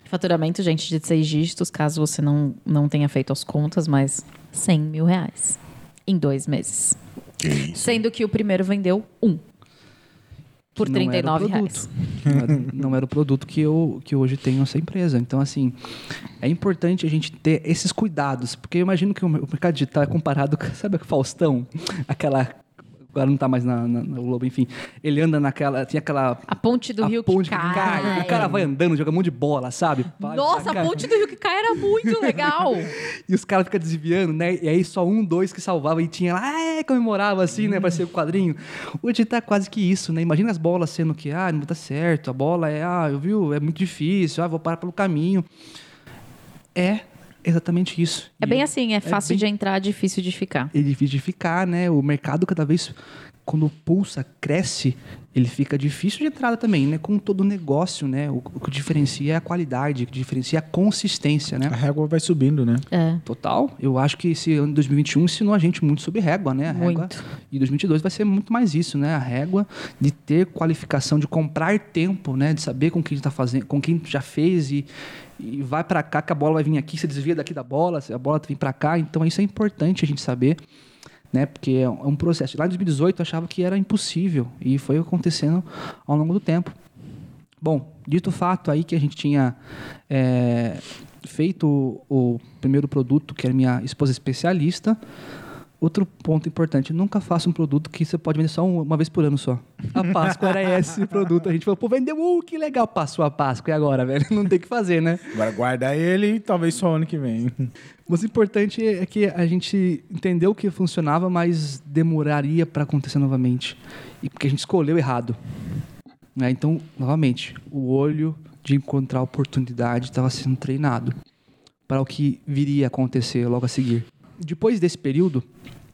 Faturamento, gente, de 6 dígitos, caso você não tenha feito as contas, mas R$100 mil em 2 meses. Sendo que o primeiro vendeu 1. Por R$39. Não era o produto que eu hoje tenho essa empresa. Então, assim, é importante a gente ter esses cuidados. Porque eu imagino que o mercado digital é comparado com, sabe, o Faustão? Agora não está mais na Globo, enfim. Ele anda naquela... Tinha aquela... A ponte do Rio que cai. O cara vai andando, joga um monte de bola, sabe? Nossa, a ponte do Rio que cai era muito legal. E os caras ficam desviando, né? E aí só 1, 2 que salvava e tinha lá... comemorava assim, né? Parecia o quadrinho. Hoje tá quase que isso, né? Imagina as bolas sendo que... não tá certo. A bola é... eu vi, é muito difícil. Vou parar pelo caminho. É... Exatamente isso. É bem assim, é fácil de entrar, difícil de ficar. É difícil de ficar, né? O mercado cada vez, quando pulsa, cresce, ele fica difícil de entrada também, né? Com todo negócio, né? O que diferencia é a qualidade, o que diferencia é a consistência, né? A régua vai subindo, né? É. Total. Eu acho que esse ano de 2021 ensinou a gente muito sobre régua, né? Régua. E 2022 vai ser muito mais isso, né? A régua de ter qualificação, de comprar tempo, né? De saber com quem a gente tá fazendo, com quem já fez e vai para cá, que a bola vai vir aqui, você desvia daqui da bola, a bola vem para cá. Então, isso é importante a gente saber, né? Porque é um processo. Lá em 2018, eu achava que era impossível e foi acontecendo ao longo do tempo. Bom, dito o fato aí que a gente tinha feito o primeiro produto, que era minha esposa especialista, Outro ponto importante, nunca faça um produto que você pode vender só uma vez por ano só. A Páscoa era esse produto. A gente falou, pô, vendeu, que legal, passou a Páscoa. E agora, velho? Não tem o que fazer, né? Agora guarda ele e talvez só ano que vem. Mas o importante é que a gente entendeu que funcionava, mas demoraria para acontecer novamente. E porque a gente escolheu errado. Né? Então, novamente, o olho de encontrar oportunidade estava sendo treinado para o que viria a acontecer logo a seguir. Depois desse período,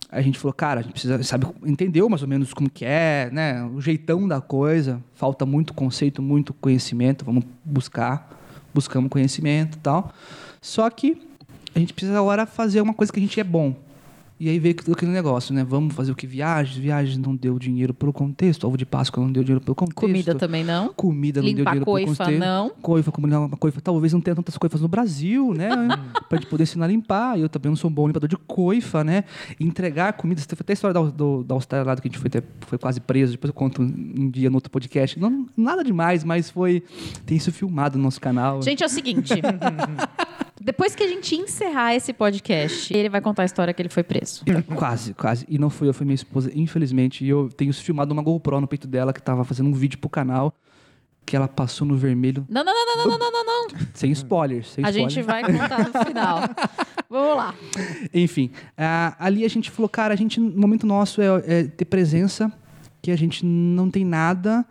a gente falou, cara, a gente precisa, sabe, entendeu mais ou menos como que é, né? O jeitão da coisa, falta muito conceito, muito conhecimento, vamos buscamos conhecimento e tal. Só que a gente precisa agora fazer uma coisa que a gente é bom. E aí veio aquele negócio, né? Vamos fazer o que? Viagens não deu dinheiro pelo contexto. Ovo de Páscoa não deu dinheiro pelo contexto. Comida também não. Comida não deu dinheiro pelo contexto. Limpar coifa não. Coifa. Talvez não tenha tantas coifas no Brasil, né? Pra gente poder ensinar a limpar. Eu também não sou um bom limpador de coifa, né? Entregar comida. Teve até a história da Austrália lá, que a gente foi quase preso. Depois eu conto um dia no outro podcast. Não, nada demais, mas foi... Tem isso filmado no nosso canal. Gente, é o seguinte... Depois que a gente encerrar esse podcast, ele vai contar a história que ele foi preso. Quase. E não fui eu, foi minha esposa, infelizmente. E eu tenho filmado uma GoPro no peito dela, que tava fazendo um vídeo pro canal, que ela passou no vermelho. Não. Sem spoilers. A gente vai contar no final. Vamos lá. Enfim, ali a gente falou, cara, a gente, no momento nosso é ter presença, que a gente não tem nada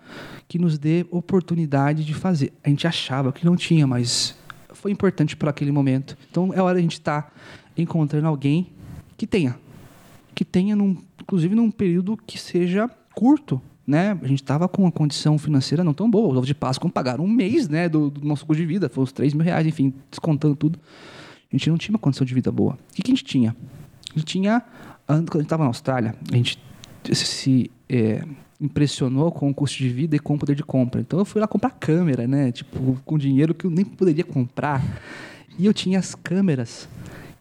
que nos dê oportunidade de fazer. A gente achava que não tinha, mas... foi importante para aquele momento. Então, é hora de a gente estar encontrando alguém que tenha. Inclusive, num período que seja curto, né? A gente estava com uma condição financeira não tão boa. Os ovos de Páscoa pagaram um mês, né, do nosso custo de vida. Foi uns R$3.000, enfim, descontando tudo. A gente não tinha uma condição de vida boa. O que a gente tinha? Quando a gente estava na Austrália, a gente se impressionou com o custo de vida e com o poder de compra. Então eu fui lá comprar câmera, né? Tipo, com dinheiro que eu nem poderia comprar. E eu tinha as câmeras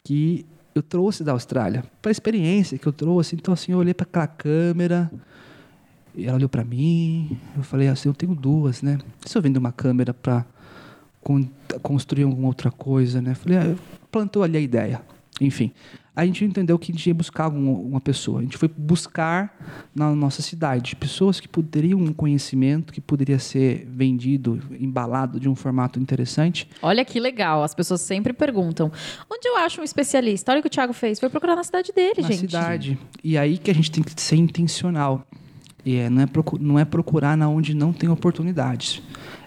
que eu trouxe da Austrália, para a experiência que eu trouxe. Então, assim, eu olhei para aquela câmera e ela olhou para mim. Eu falei assim: eu tenho duas, né? E se eu vendo uma câmera para construir alguma outra coisa, né? Eu falei: plantou ali a ideia. Enfim. A gente entendeu que a gente ia buscar uma pessoa. A gente foi buscar na nossa cidade pessoas que poderiam um conhecimento que poderia ser vendido, embalado de um formato interessante. Olha que legal. As pessoas sempre perguntam, onde eu acho um especialista? Olha o que o Thiago fez. Foi procurar na cidade dele, gente. Na cidade. E aí que a gente tem que ser intencional. E não é procurar na onde não tem oportunidades.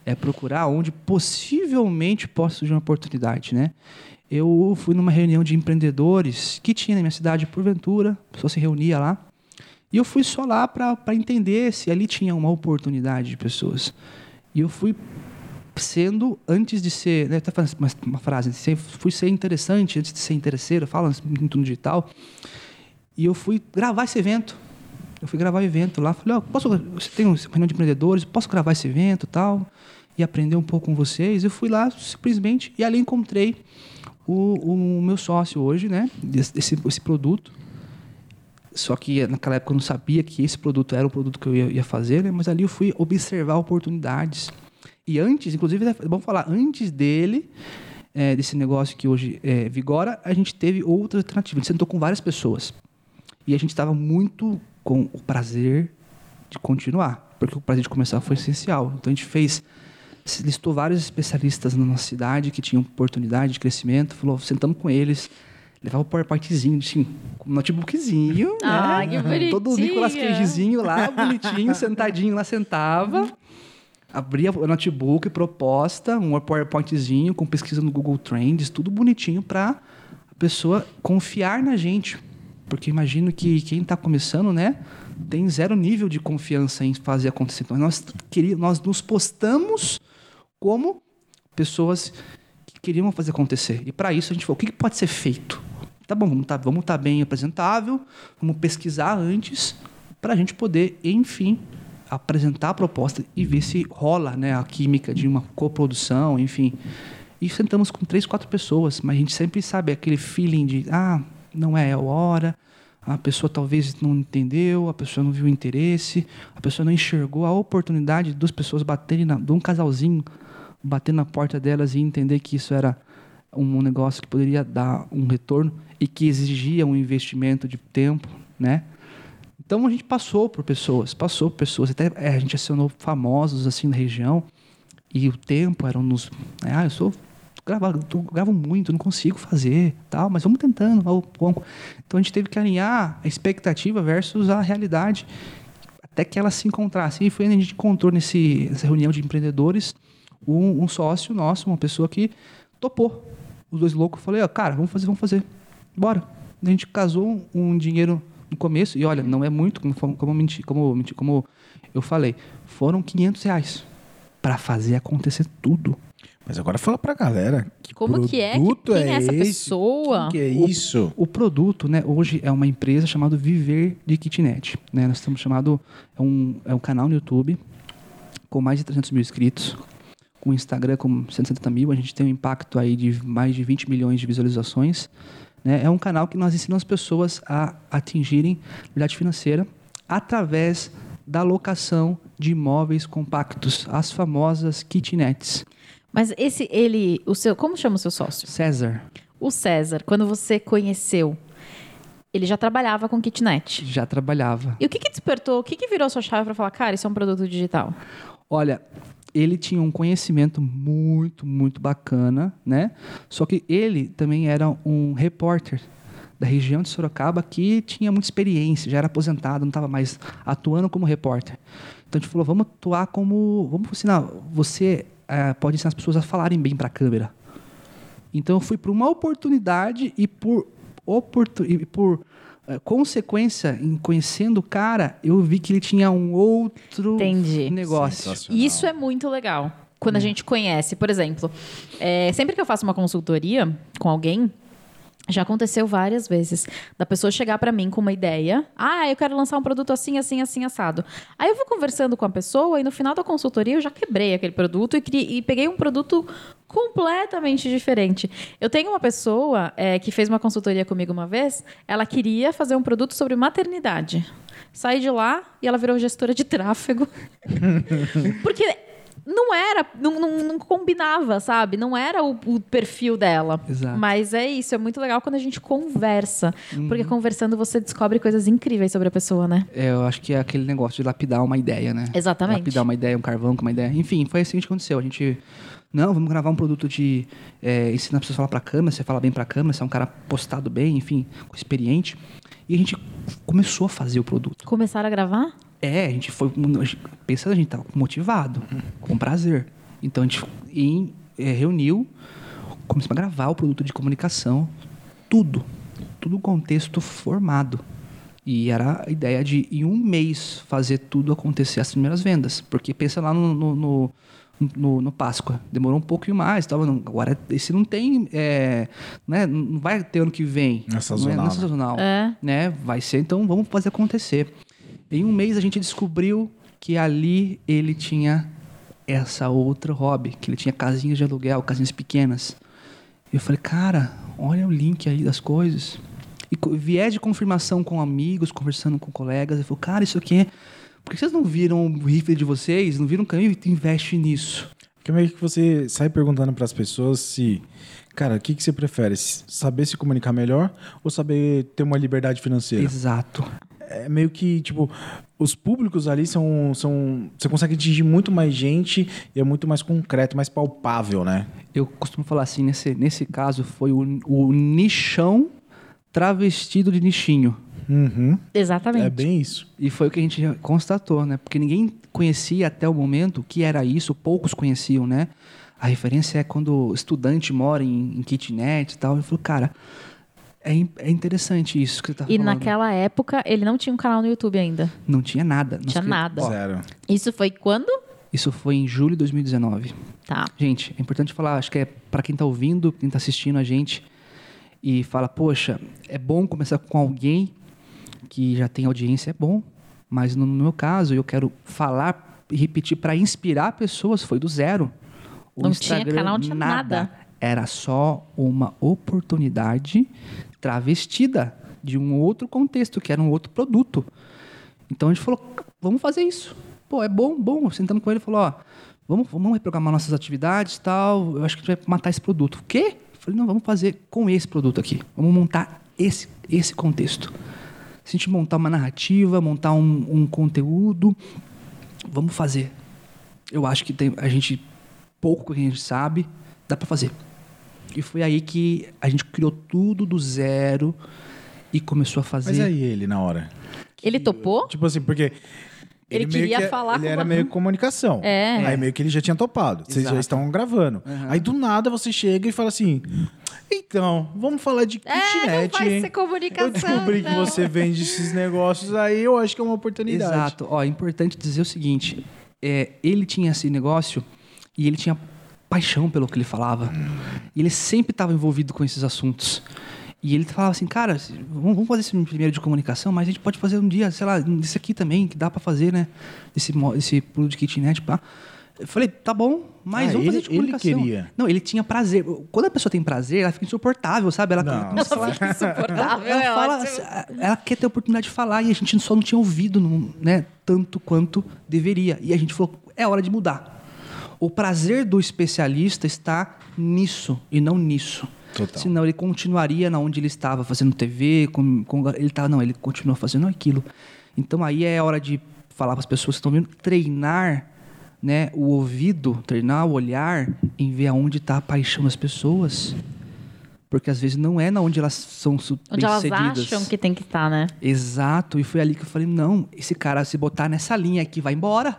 É procurar onde possivelmente possa surgir uma oportunidade, né? Eu fui numa reunião de empreendedores que tinha na minha cidade, porventura, a pessoa se reunia lá. E eu fui só lá para entender se ali tinha uma oportunidade de pessoas. E eu fui sendo, antes de ser... Né, até falando uma frase, fui ser interessante antes de ser interesseiro, fala muito no digital. E eu fui gravar esse evento. Eu fui gravar o evento lá. Falei, você tem uma reunião de empreendedores, posso gravar esse evento e tal? E aprender um pouco com vocês. Eu fui lá simplesmente e ali encontrei... O meu sócio hoje, né? Esse produto. Só que naquela época eu não sabia que esse produto era o produto que eu ia fazer, né? Mas ali eu fui observar oportunidades. E antes, inclusive, vamos falar, antes dele, desse negócio que hoje vigora, a gente teve outra alternativa. A gente sentou com várias pessoas. E a gente estava muito com o prazer de continuar. Porque o prazer de começar foi essencial. Então a gente fez... listou vários especialistas na nossa cidade que tinham oportunidade de crescimento, falou, sentamos com eles, levava o PowerPointzinho, assim, um notebookzinho, né? Que bonitinho. Todo o Nicolas Cagezinho lá, bonitinho, sentadinho lá, sentava, abria o notebook, proposta, um PowerPointzinho com pesquisa no Google Trends, tudo bonitinho para a pessoa confiar na gente, porque imagino que quem está começando, né, tem zero nível de confiança em fazer acontecer. Então, nós nos postamos como pessoas que queriam fazer acontecer. E para isso a gente falou, o que pode ser feito? Tá bom, vamos tá bem apresentável, vamos pesquisar antes para a gente poder, enfim, apresentar a proposta e ver se rola, né, a química de uma coprodução, enfim. E sentamos com 3, 4 pessoas, mas a gente sempre sabe aquele feeling de, não é a hora, a pessoa talvez não entendeu, a pessoa não viu o interesse, a pessoa não enxergou a oportunidade de duas pessoas baterem de um casalzinho, bater na porta delas e entender que isso era um negócio que poderia dar um retorno e que exigia um investimento de tempo, né? Então a gente passou por pessoas, até a gente acionou famosos assim na região e o tempo era nos, eu gravo muito, não consigo fazer, tal, mas vamos tentando. Então a gente teve que alinhar a expectativa versus a realidade até que ela se encontrasse. E foi onde a gente encontrou nessa reunião de empreendedores um sócio nosso, uma pessoa que topou. Os dois loucos, eu falei, cara, vamos fazer, bora. A gente casou um dinheiro no começo, e olha, não é muito, como eu falei, foram $500 para fazer acontecer tudo. Mas agora fala pra galera, que como que é? Quem é essa pessoa? O que é isso? O produto, né, hoje é uma empresa chamada Viver de Kitnet, né? Nós estamos chamado, é um canal no YouTube com mais de 300 mil inscritos, com o Instagram com 170 mil, a gente tem um impacto aí de mais de 20 milhões de visualizações, né? É um canal que nós ensinamos as pessoas a atingirem liberdade financeira através da locação de imóveis compactos, as famosas kitnets. Mas como chama o seu sócio? César. O César, quando você conheceu, ele já trabalhava com kitnet? Já trabalhava. E o que despertou, o que virou a sua chave para falar, cara, isso é um produto digital? Olha, ele tinha um conhecimento muito, muito bacana, né? Só que ele também era um repórter da região de Sorocaba que tinha muita experiência, já era aposentado, não estava mais atuando como repórter. Então a gente falou, pode ensinar as pessoas a falarem bem para a câmera. Então eu fui para uma oportunidade e consequência, em conhecendo o cara, eu vi que ele tinha um outro negócio. Isso é muito legal. Quando a gente conhece, por exemplo, sempre que eu faço uma consultoria com alguém, já aconteceu várias vezes, da pessoa chegar para mim com uma ideia, eu quero lançar um produto assim, assim, assim, assado. Aí eu vou conversando com a pessoa e no final da consultoria eu já quebrei aquele produto e peguei um produto completamente diferente. Eu tenho uma pessoa que fez uma consultoria comigo uma vez, ela queria fazer um produto sobre maternidade. Saí de lá e ela virou gestora de tráfego. Porque não combinava, sabe? Não era o perfil dela. Exato. Mas é isso, é muito legal quando a gente conversa. Uhum. Porque conversando você descobre coisas incríveis sobre a pessoa, né? Eu acho que é aquele negócio de lapidar uma ideia, né? Exatamente. Lapidar uma ideia, um carvão com uma ideia. Enfim, foi assim que aconteceu. A gente... Não, vamos gravar um produto de... ensinar as pessoas a falar pra câmera, você fala bem pra câmera, você é um cara postado bem, enfim, experiente. E a gente começou a fazer o produto. Começaram a gravar? A gente foi... Pensando, a gente estava motivado, com prazer. Então, a gente reuniu, começou a gravar o produto de comunicação, tudo contexto formado. E era a ideia de, em um mês, fazer tudo acontecer, as primeiras vendas. Porque pensa lá no Páscoa. Demorou um pouquinho mais. Agora, esse não tem... né, não vai ter ano que vem. É sazonal. Não é sazonal, né? Vai ser, então vamos fazer acontecer. Em um mês, a gente descobriu que ali ele tinha essa outra hobby, que ele tinha casinhas de aluguel, casinhas pequenas. E eu falei, cara, olha o link aí das coisas. E viés de confirmação com amigos, conversando com colegas. Eu falei, cara, isso aqui é... Por que vocês não viram o rifle de vocês? Não viram o caminho? Investe nisso. Porque meio que você sai perguntando para as pessoas se... Cara, o que você prefere? Saber se comunicar melhor ou saber ter uma liberdade financeira? Exato. É meio que, os públicos ali são... Você consegue atingir muito mais gente e é muito mais concreto, mais palpável, né? Eu costumo falar assim, nesse caso foi o nichão travestido de nichinho. Uhum. Exatamente. É bem isso. E foi o que a gente constatou, né? Porque ninguém conhecia até o momento o que era isso, poucos conheciam, né? A referência é quando o estudante mora em kitnet e tal. Eu falo, cara... É interessante isso que você está falando. E naquela época, ele não tinha um canal no YouTube ainda? Não tinha nada. Não tinha nada. Zero. Isso foi quando? Isso foi em julho de 2019. Tá. Gente, é importante falar, acho que é para quem está ouvindo, quem está assistindo a gente e fala, poxa, é bom começar com alguém que já tem audiência, é bom. Mas no meu caso, eu quero falar e repetir para inspirar pessoas, foi do zero. Não tinha canal, não tinha nada. Era só uma oportunidade travestida de um outro contexto, que era um outro produto. Então a gente falou, vamos fazer isso. Pô, é bom. Sentamos com ele e falou, vamos reprogramar nossas atividades e tal. Eu acho que a gente vai matar esse produto. O quê? Falei, não, vamos fazer com esse produto aqui. Vamos montar esse contexto. Se a gente montar uma narrativa, montar um conteúdo, vamos fazer. Eu acho que tem, a gente, pouco que a gente sabe, dá para fazer. E foi aí que a gente criou tudo do zero e começou a fazer. Mas aí ele, na hora? Ele topou? Tipo assim, porque... Ele queria meio que, falar ele com... Ele era meio comunicação. É. Aí meio que ele já tinha topado. Exato. Vocês já estavam gravando. Uhum. Aí do nada você chega e fala assim... Então, vamos falar de kitnet. Não vai ser comunicação. Eu descobri que você vende esses negócios. Aí eu acho que é uma oportunidade. Exato. Ó, é importante dizer o seguinte. Ele tinha esse negócio e ele tinha paixão pelo que ele falava. E ele sempre estava envolvido com esses assuntos. E ele falava assim, cara, vamos fazer esse primeiro de comunicação, mas a gente pode fazer um dia, sei lá, isso aqui também, que dá pra fazer, né? Esse pulo de kitnet, pá. Eu falei, tá bom, mas vamos fazer de comunicação. Ele queria. Não, ele tinha prazer. Quando a pessoa tem prazer, ela fica insuportável, sabe? Ela fica insuportável, ela quer ter a oportunidade de falar, e a gente só não tinha ouvido, né? Tanto quanto deveria. E a gente falou, é hora de mudar. O prazer do especialista está nisso, e não nisso. Total. Senão ele continuaria na onde ele estava, fazendo TV, ele continua fazendo aquilo. Então aí é hora de falar para as pessoas que estão vendo, treinar, né, o ouvido, treinar o olhar em ver aonde está a paixão das pessoas. Porque às vezes não é na onde elas são bem-sucedidas. Onde elas acham que tem que estar, né? Exato, e foi ali que eu falei, não, esse cara se botar nessa linha aqui vai embora,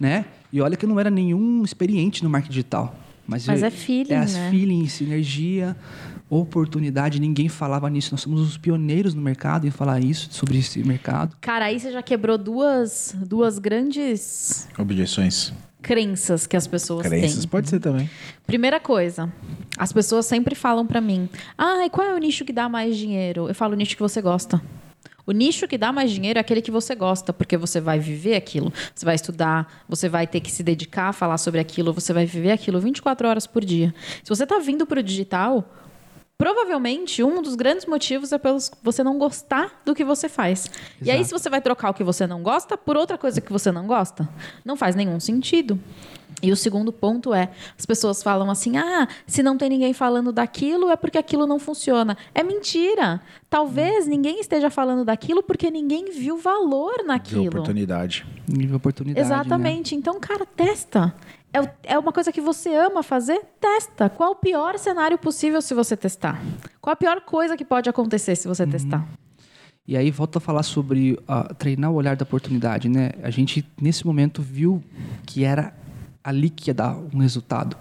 né? E olha que eu não era nenhum experiente no marketing digital. Mas é feeling, né? É feeling, sinergia, oportunidade. Ninguém falava nisso. Nós somos os pioneiros no mercado em falar isso, sobre esse mercado. Cara, aí você já quebrou duas grandes... Objeções. Crenças que as pessoas têm. Crenças pode ser também. Primeira coisa, as pessoas sempre falam pra mim, e qual é o nicho que dá mais dinheiro? Eu falo, o nicho que você gosta. O nicho que dá mais dinheiro é aquele que você gosta, porque você vai viver aquilo, você vai estudar, você vai ter que se dedicar a falar sobre aquilo, você vai viver aquilo 24 horas por dia. Se você está vindo para o digital, provavelmente um dos grandes motivos é pelo você não gostar do que você faz. Exato. E aí, se você vai trocar o que você não gosta por outra coisa que você não gosta, não faz nenhum sentido. E o segundo ponto é, as pessoas falam assim, se não tem ninguém falando daquilo, é porque aquilo não funciona. É mentira. Talvez ninguém esteja falando daquilo porque ninguém viu valor naquilo. Viu oportunidade. Viu oportunidade. Exatamente. Né? Então, cara, testa. É uma coisa que você ama fazer? Testa. Qual o pior cenário possível se você testar? Qual a pior coisa que pode acontecer se você testar? E aí, volto a falar sobre treinar o olhar da oportunidade, né? A gente, nesse momento, viu que era... ali que ia dar um resultado.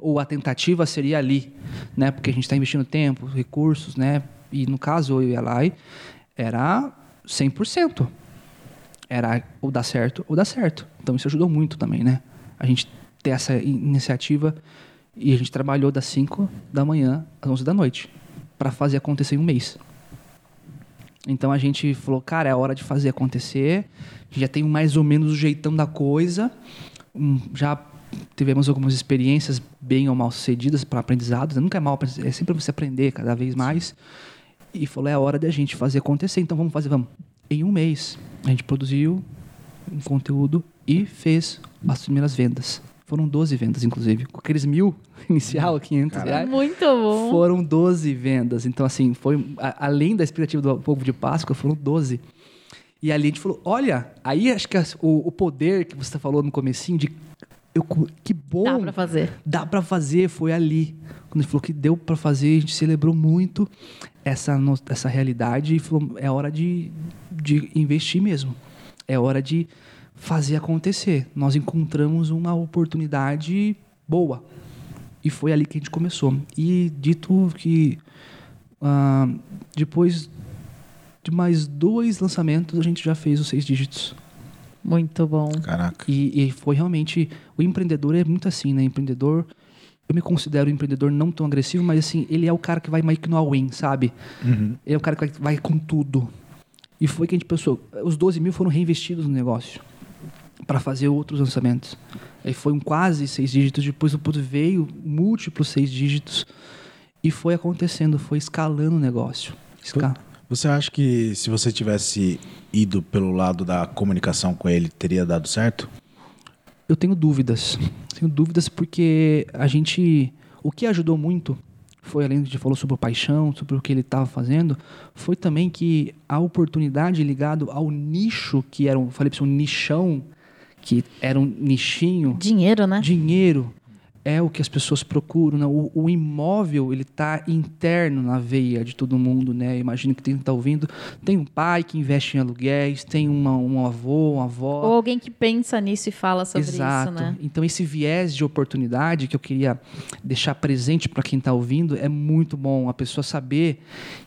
Ou a tentativa seria ali, né? Porque a gente está investindo tempo, recursos, né? E no caso, eu e a Lai, era 100%. Era ou dar certo ou dar certo. Então isso ajudou muito também, né? A gente ter essa iniciativa e a gente trabalhou das 5 da manhã às 11 da noite para fazer acontecer em um mês. Então a gente falou, cara, é hora de fazer acontecer. A gente já tem mais ou menos o jeitão da coisa. Já tivemos algumas experiências bem ou mal sucedidas para aprendizados. Nunca é mal, é sempre você aprender cada vez mais. E falou, é a hora da gente fazer acontecer. Então vamos fazer, vamos. Em um mês, a gente produziu um conteúdo e fez as primeiras vendas. Foram 12 vendas, inclusive. Com aqueles 1.000 inicial, 500 reais. Muito bom. Foram 12 vendas. Então, assim, foi além da expectativa do povo de Páscoa, foram 12. E ali a gente falou, olha, aí acho que o poder que você falou no comecinho de que bom. Dá pra fazer. Dá pra fazer, foi ali. Quando a gente falou que deu pra fazer, a gente celebrou muito essa realidade e falou, é hora de investir mesmo. É hora de fazer acontecer. Nós encontramos uma oportunidade boa. E foi ali que a gente começou. E dito que depois... de mais 2 lançamentos, a gente já fez os 6 dígitos. Muito bom. Caraca. E foi realmente... O empreendedor é muito assim, né? Empreendedor... Eu me considero um empreendedor não tão agressivo, mas assim, ele é o cara que vai meio que no all-in, sabe? Uhum. Ele é o cara que vai com tudo. E foi que a gente pensou... Os 12.000 foram reinvestidos no negócio para fazer outros lançamentos. Aí foi quase 6 dígitos. Depois veio múltiplos 6 dígitos. E foi acontecendo, foi escalando o negócio. Você acha que se você tivesse ido pelo lado da comunicação com ele, teria dado certo? Eu tenho dúvidas. Tenho dúvidas porque a gente... O que ajudou muito foi além do que a gente falou sobre paixão, sobre o que ele estava fazendo, foi também que a oportunidade ligada ao nicho, que era um, falei para você, um nichão, que era um nichinho. Dinheiro, né? Dinheiro é o que as pessoas procuram, né? O imóvel, ele está interno na veia de todo mundo, né? Imagino que tem que tá ouvindo. Tem um pai que investe em aluguéis, tem um avô, uma avó. Ou alguém que pensa nisso e fala sobre Exato. Isso, né? Então, esse viés de oportunidade que eu queria deixar presente para quem está ouvindo é muito bom. A pessoa saber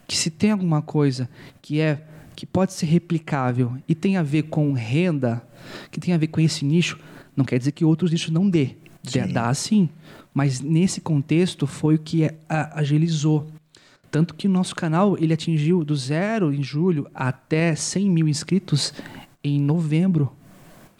que se tem alguma coisa que pode ser replicável e tem a ver com renda, que tem a ver com esse nicho, não quer dizer que outros nichos não dê. Sim. Dá sim, mas nesse contexto foi o que agilizou. Tanto que o nosso canal ele atingiu do 0 em julho até 100 mil inscritos em novembro.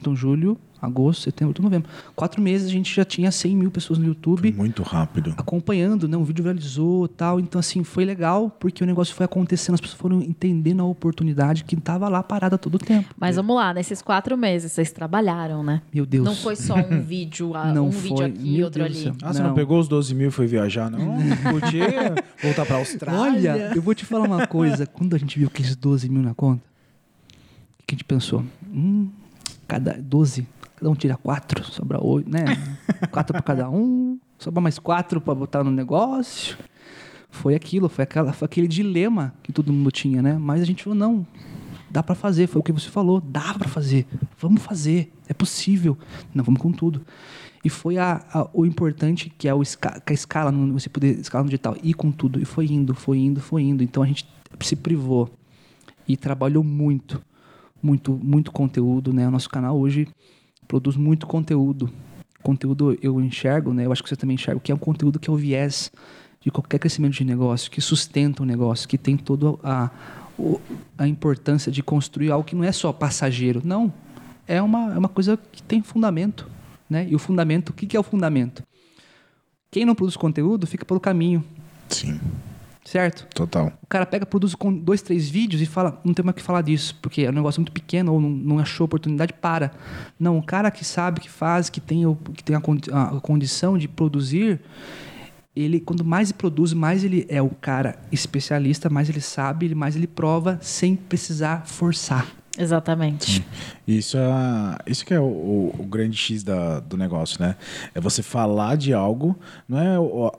Então, julho, agosto, setembro, outubro, novembro. 4 meses a gente já tinha 100 mil pessoas no YouTube. Foi muito rápido. Acompanhando, né? O vídeo viralizou e tal. Então, assim, foi legal porque o negócio foi acontecendo. As pessoas foram entendendo a oportunidade que estava lá parada todo o tempo. Mas vamos lá, nesses 4 meses vocês trabalharam, né? Meu Deus. Não foi só um vídeo, não um foi, vídeo aqui e outro ali. Ah, você não pegou os 12 mil e foi viajar, não? Podia voltar para a Austrália. Olha, eu vou te falar uma coisa. Quando a gente viu aqueles 12 mil na conta, o que a gente pensou? Cada 12, cada um tira 4, sobra 8, né? 4 para cada um, sobra mais 4 para botar no negócio. Foi aquilo, foi aquele dilema que todo mundo tinha, né? Mas a gente falou, não, dá para fazer. Foi o que você falou, dá para fazer. Vamos fazer, é possível. Não, vamos com tudo. E foi o importante, que é a escala, você poder escalar no digital, ir com tudo. E foi indo, foi indo, foi indo. Então, a gente se privou e trabalhou muito. Muito, muito conteúdo, né? O nosso canal hoje produz muito conteúdo. Conteúdo eu enxergo, né? Eu acho que você também enxerga, que é um conteúdo que é o viés de qualquer crescimento de negócio, que sustenta o negócio, que tem toda a importância de construir algo que não é só passageiro. Não, é uma coisa que tem fundamento, né? E o fundamento, o que é o fundamento? Quem não produz conteúdo fica pelo caminho. Sim. Certo? Total. O cara pega, produz com 2, 3 vídeos e fala, não tem mais o que falar disso, porque é um negócio muito pequeno, ou não achou oportunidade, para. Não, o cara que sabe, que faz, que tem a condição de produzir, ele, quando mais ele produz, mais ele é o cara especialista, mais ele sabe, mais ele prova sem precisar forçar. Exatamente. Isso que é o grande X do negócio, né? É você falar de algo, não é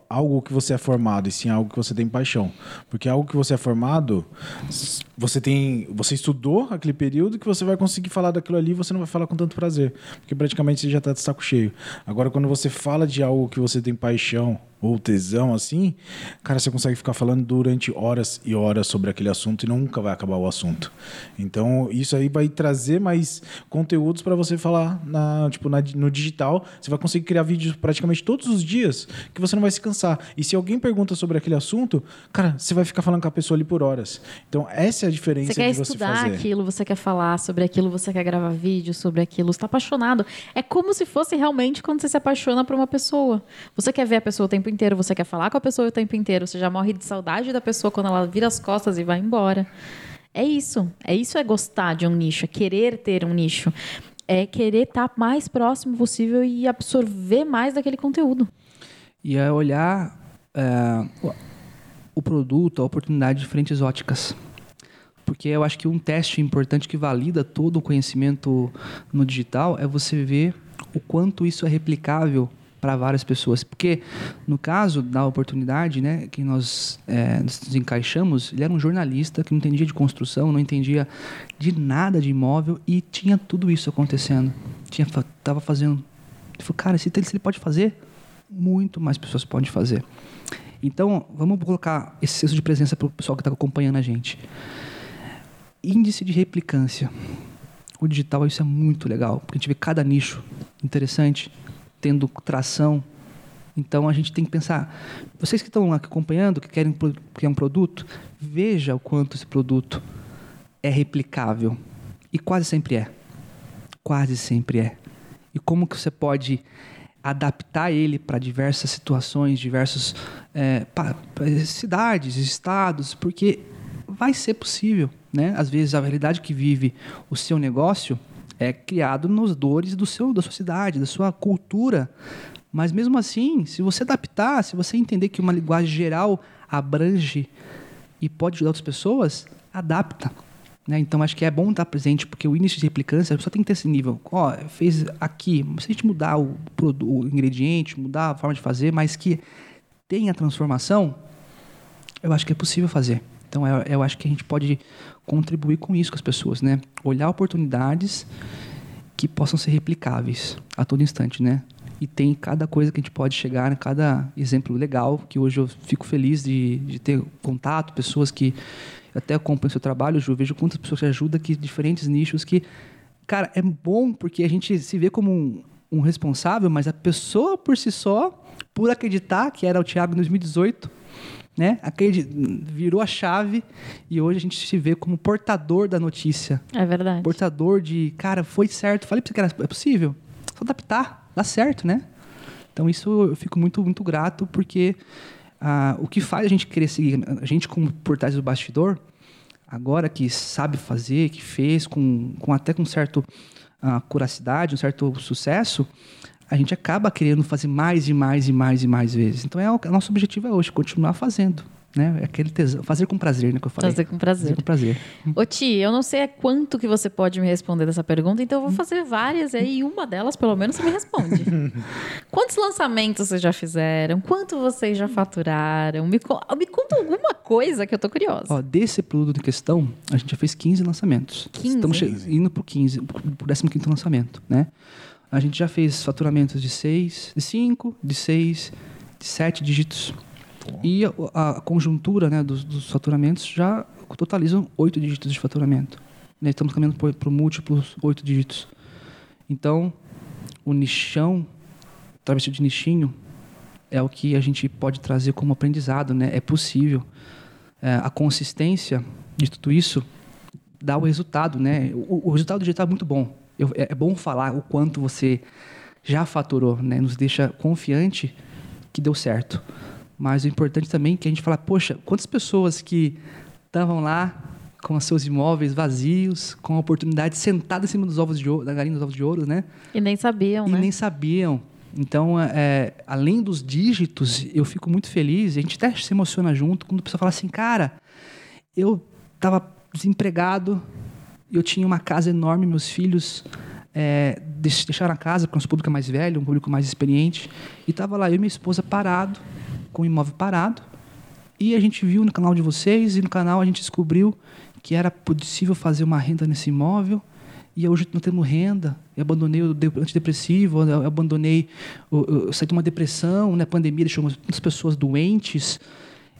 algo que você é formado, e sim algo que você tem paixão. Porque algo que você é formado, você estudou aquele período que você vai conseguir falar daquilo ali, e você não vai falar com tanto prazer, porque praticamente você já está de saco cheio. Agora, quando você fala de algo que você tem paixão ou tesão, assim, cara, você consegue ficar falando durante horas e horas sobre aquele assunto e nunca vai acabar o assunto. Então, isso aí vai trazer mais conteúdos para você falar no digital. Você vai conseguir criar vídeos praticamente todos os dias que você não vai se cansar. E se alguém pergunta sobre aquele assunto, cara, você vai ficar falando com a pessoa ali por horas. Então, essa é a diferença de você fazer. Você quer estudar aquilo, você quer falar sobre aquilo, você quer gravar vídeo sobre aquilo, você está apaixonado. É como se fosse realmente quando você se apaixona por uma pessoa. Você quer ver a pessoa o tempo inteiro, você quer falar com a pessoa o tempo inteiro, você já morre de saudade da pessoa quando ela vira as costas e vai embora. É isso é gostar de um nicho, é querer ter um nicho, é querer estar mais próximo possível e absorver mais daquele conteúdo. E é olhar o produto, a oportunidade de frentes óticas. Porque eu acho que um teste importante que valida todo o conhecimento no digital é você ver o quanto isso é replicável para várias pessoas, porque no caso da oportunidade, né, que nós nos encaixamos, ele era um jornalista que não entendia de construção, não entendia de nada de imóvel e tinha tudo isso acontecendo, estava fazendo, ele falou, cara, se ele pode fazer, muito mais pessoas podem fazer. Então, vamos colocar esse senso de presença para o pessoal que está acompanhando a gente. Índice de replicância, o digital, isso é muito legal, porque a gente vê cada nicho interessante tendo tração. Então, a gente tem que pensar, vocês que estão acompanhando, que querem criar um produto, veja o quanto esse produto é replicável. E quase sempre é. Quase sempre é. E como que você pode adaptar ele para diversas situações, diversas cidades, estados, porque vai ser possível, né? Às vezes, a realidade que vive o seu negócio é criado nas dores da sua cidade, da sua cultura Mas mesmo assim, se você adaptar, se você entender que uma linguagem geral abrange e pode ajudar outras pessoas, adapta. Né? Então, acho que é bom estar presente, porque o índice de replicância só tem que ter esse nível. Ó, fez aqui, se a gente mudar o ingrediente, mudar a forma de fazer, mas que tenha transformação, eu acho que é possível fazer. Então, eu acho que a gente pode contribuir com isso com as pessoas, né? Olhar oportunidades que possam ser replicáveis a todo instante, né? E tem cada coisa que a gente pode chegar, cada exemplo legal, que hoje eu fico feliz de ter contato, pessoas que até acompanham o seu trabalho, Ju, vejo quantas pessoas te ajudam, que diferentes nichos que... Cara, é bom porque a gente se vê como um responsável, mas a pessoa por si só, por acreditar que era o Thiago em 2018, né? Virou a chave e hoje a gente se vê como portador da notícia. É verdade. Portador de, cara, foi certo, falei pra você que era possível, só adaptar. Dá certo, né? Então, isso eu fico muito, muito grato, porque o que faz a gente querer seguir, a gente como por trás do bastidor, agora que sabe fazer, que fez, até com certa curiosidade, um certo sucesso, a gente acaba querendo fazer mais e mais e mais e mais vezes. Então, o nosso objetivo é hoje continuar fazendo. Né? Aquele tesão. Fazer com prazer, né? Que eu falei. Fazer com prazer. Ô, Ti, eu não sei quanto que você pode me responder dessa pergunta, então eu vou fazer várias aí, e uma delas, pelo menos, você me responde. Quantos lançamentos vocês já fizeram? Quanto vocês já faturaram? Me conta alguma coisa que eu tô curiosa. Ó, desse produto em questão, a gente já fez 15 lançamentos. 15? Estamos indo pro 15º lançamento, né? A gente já fez faturamentos de 6, de 5, de 6, de 7 dígitos. E a conjuntura, né, dos faturamentos já totalizam 8 dígitos de faturamento. Né? Estamos caminhando para múltiplos 8 dígitos. Então, o nichão, travestido de nichinho, é o que a gente pode trazer como aprendizado. Né? É possível. A consistência de tudo isso dá o resultado. Né? O resultado digital é muito bom. É bom falar o quanto você já faturou. Né? Nos deixa confiante que deu certo. Mas o importante também é que a gente fala, poxa, quantas pessoas que estavam lá com os seus imóveis vazios, com a oportunidade sentada em cima dos ovos de ouro, da galinha dos ovos de ouro, né? E nem sabiam, né? E nem sabiam. Então, além dos dígitos, eu fico muito feliz, a gente até se emociona junto, quando a pessoa fala assim, cara, eu estava desempregado, eu tinha uma casa enorme, meus filhos... deixaram a casa para um público mais velho, um público mais experiente, e estava lá eu e minha esposa parado, com o imóvel parado, e a gente viu no canal de vocês, e no canal a gente descobriu que era possível fazer uma renda nesse imóvel, e hoje não temos renda, eu abandonei o antidepressivo, eu saí de uma depressão, né? A pandemia deixou muitas pessoas doentes.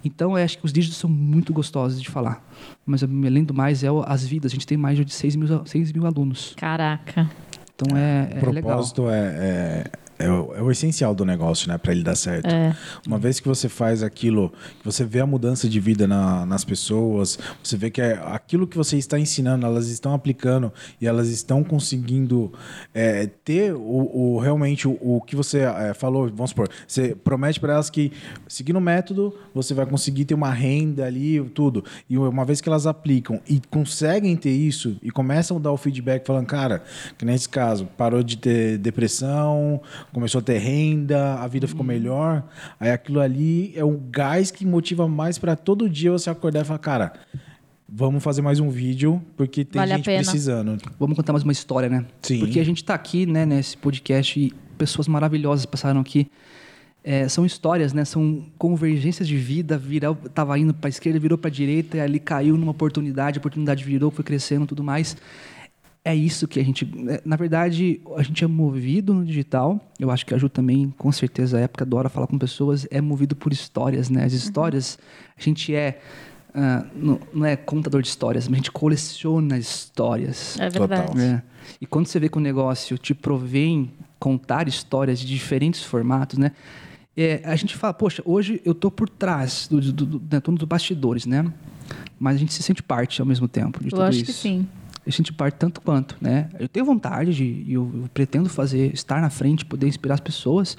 Então, eu acho que os dígitos são muito gostosos de falar. Mas, além do mais, as vidas. A gente tem mais de 6 mil alunos. Caraca. Então, é legal. O propósito é o essencial do negócio, né? Para ele dar certo. É. Uma vez que você faz aquilo, que você vê a mudança de vida nas pessoas, você vê que aquilo que você está ensinando, elas estão aplicando e elas estão conseguindo ter realmente o que você falou. Vamos supor, você promete para elas que, seguindo o método, você vai conseguir ter uma renda ali, tudo. E uma vez que elas aplicam e conseguem ter isso e começam a dar o feedback falando, cara, que nesse caso, parou de ter depressão, começou a ter renda, a vida ficou melhor. Aí aquilo ali é o gás que motiva mais para todo dia você acordar e falar, cara, vamos fazer mais um vídeo, porque tem gente precisando. Vamos contar mais uma história, né? Sim. Porque a gente está aqui, né, nesse podcast, e pessoas maravilhosas passaram aqui. São histórias, né? São convergências de vida. Estava indo para a esquerda, virou para a direita, e ali caiu numa oportunidade, a oportunidade virou, foi crescendo e tudo mais. É isso que a gente... Na verdade, a gente é movido no digital. Eu acho que a Ju também, com certeza, a época adora falar com pessoas. É movido por histórias, né? As histórias... A gente não é contador de histórias, mas a gente coleciona histórias. É verdade. Total. É. E quando você vê que o negócio te provém contar histórias de diferentes formatos, né? A gente fala, poxa, hoje eu tô por trás dos bastidores, né? Mas a gente se sente parte ao mesmo tempo de tudo isso. Eu acho que sim. A gente parte tanto quanto, né? Eu tenho vontade e eu pretendo estar na frente, poder inspirar as pessoas,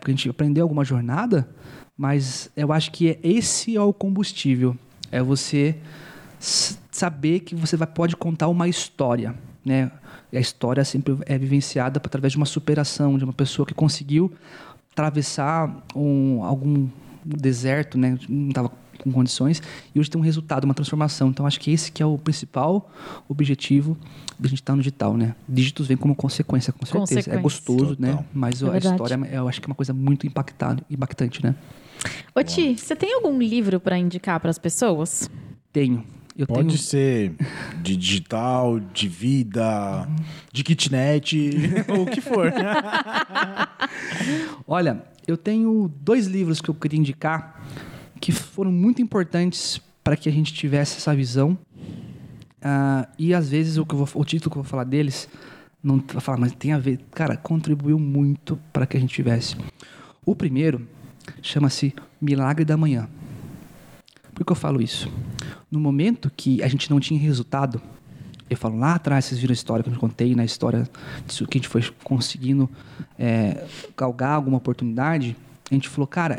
porque a gente aprendeu alguma jornada, mas eu acho que esse é o combustível, é você saber que você pode contar uma história, né? A história sempre é vivenciada através de uma superação, de uma pessoa que conseguiu atravessar algum deserto, né? Não estava com condições, e hoje tem um resultado, uma transformação. Então, acho que esse que é o principal objetivo da gente estar no digital, né? Dígitos vem como consequência, com certeza. É gostoso, total, né? Mas é a história, eu acho que é uma coisa muito impactante, né? Ô, Ti, você tem algum livro para indicar para as pessoas? Tenho. Pode ser de digital, de vida, de kitnet, ou o que for. Olha, eu tenho 2 livros que eu queria indicar que foram muito importantes para que a gente tivesse essa visão. E às vezes o título que eu vou falar deles, não vou falar, mas tem a ver. Cara, contribuiu muito para que a gente tivesse. O primeiro chama-se Milagre da Manhã. Por que eu falo isso? No momento que a gente não tinha resultado, eu falo lá atrás, vocês viram a história que eu contei, na história disso que a gente foi conseguindo galgar alguma oportunidade, a gente falou, cara,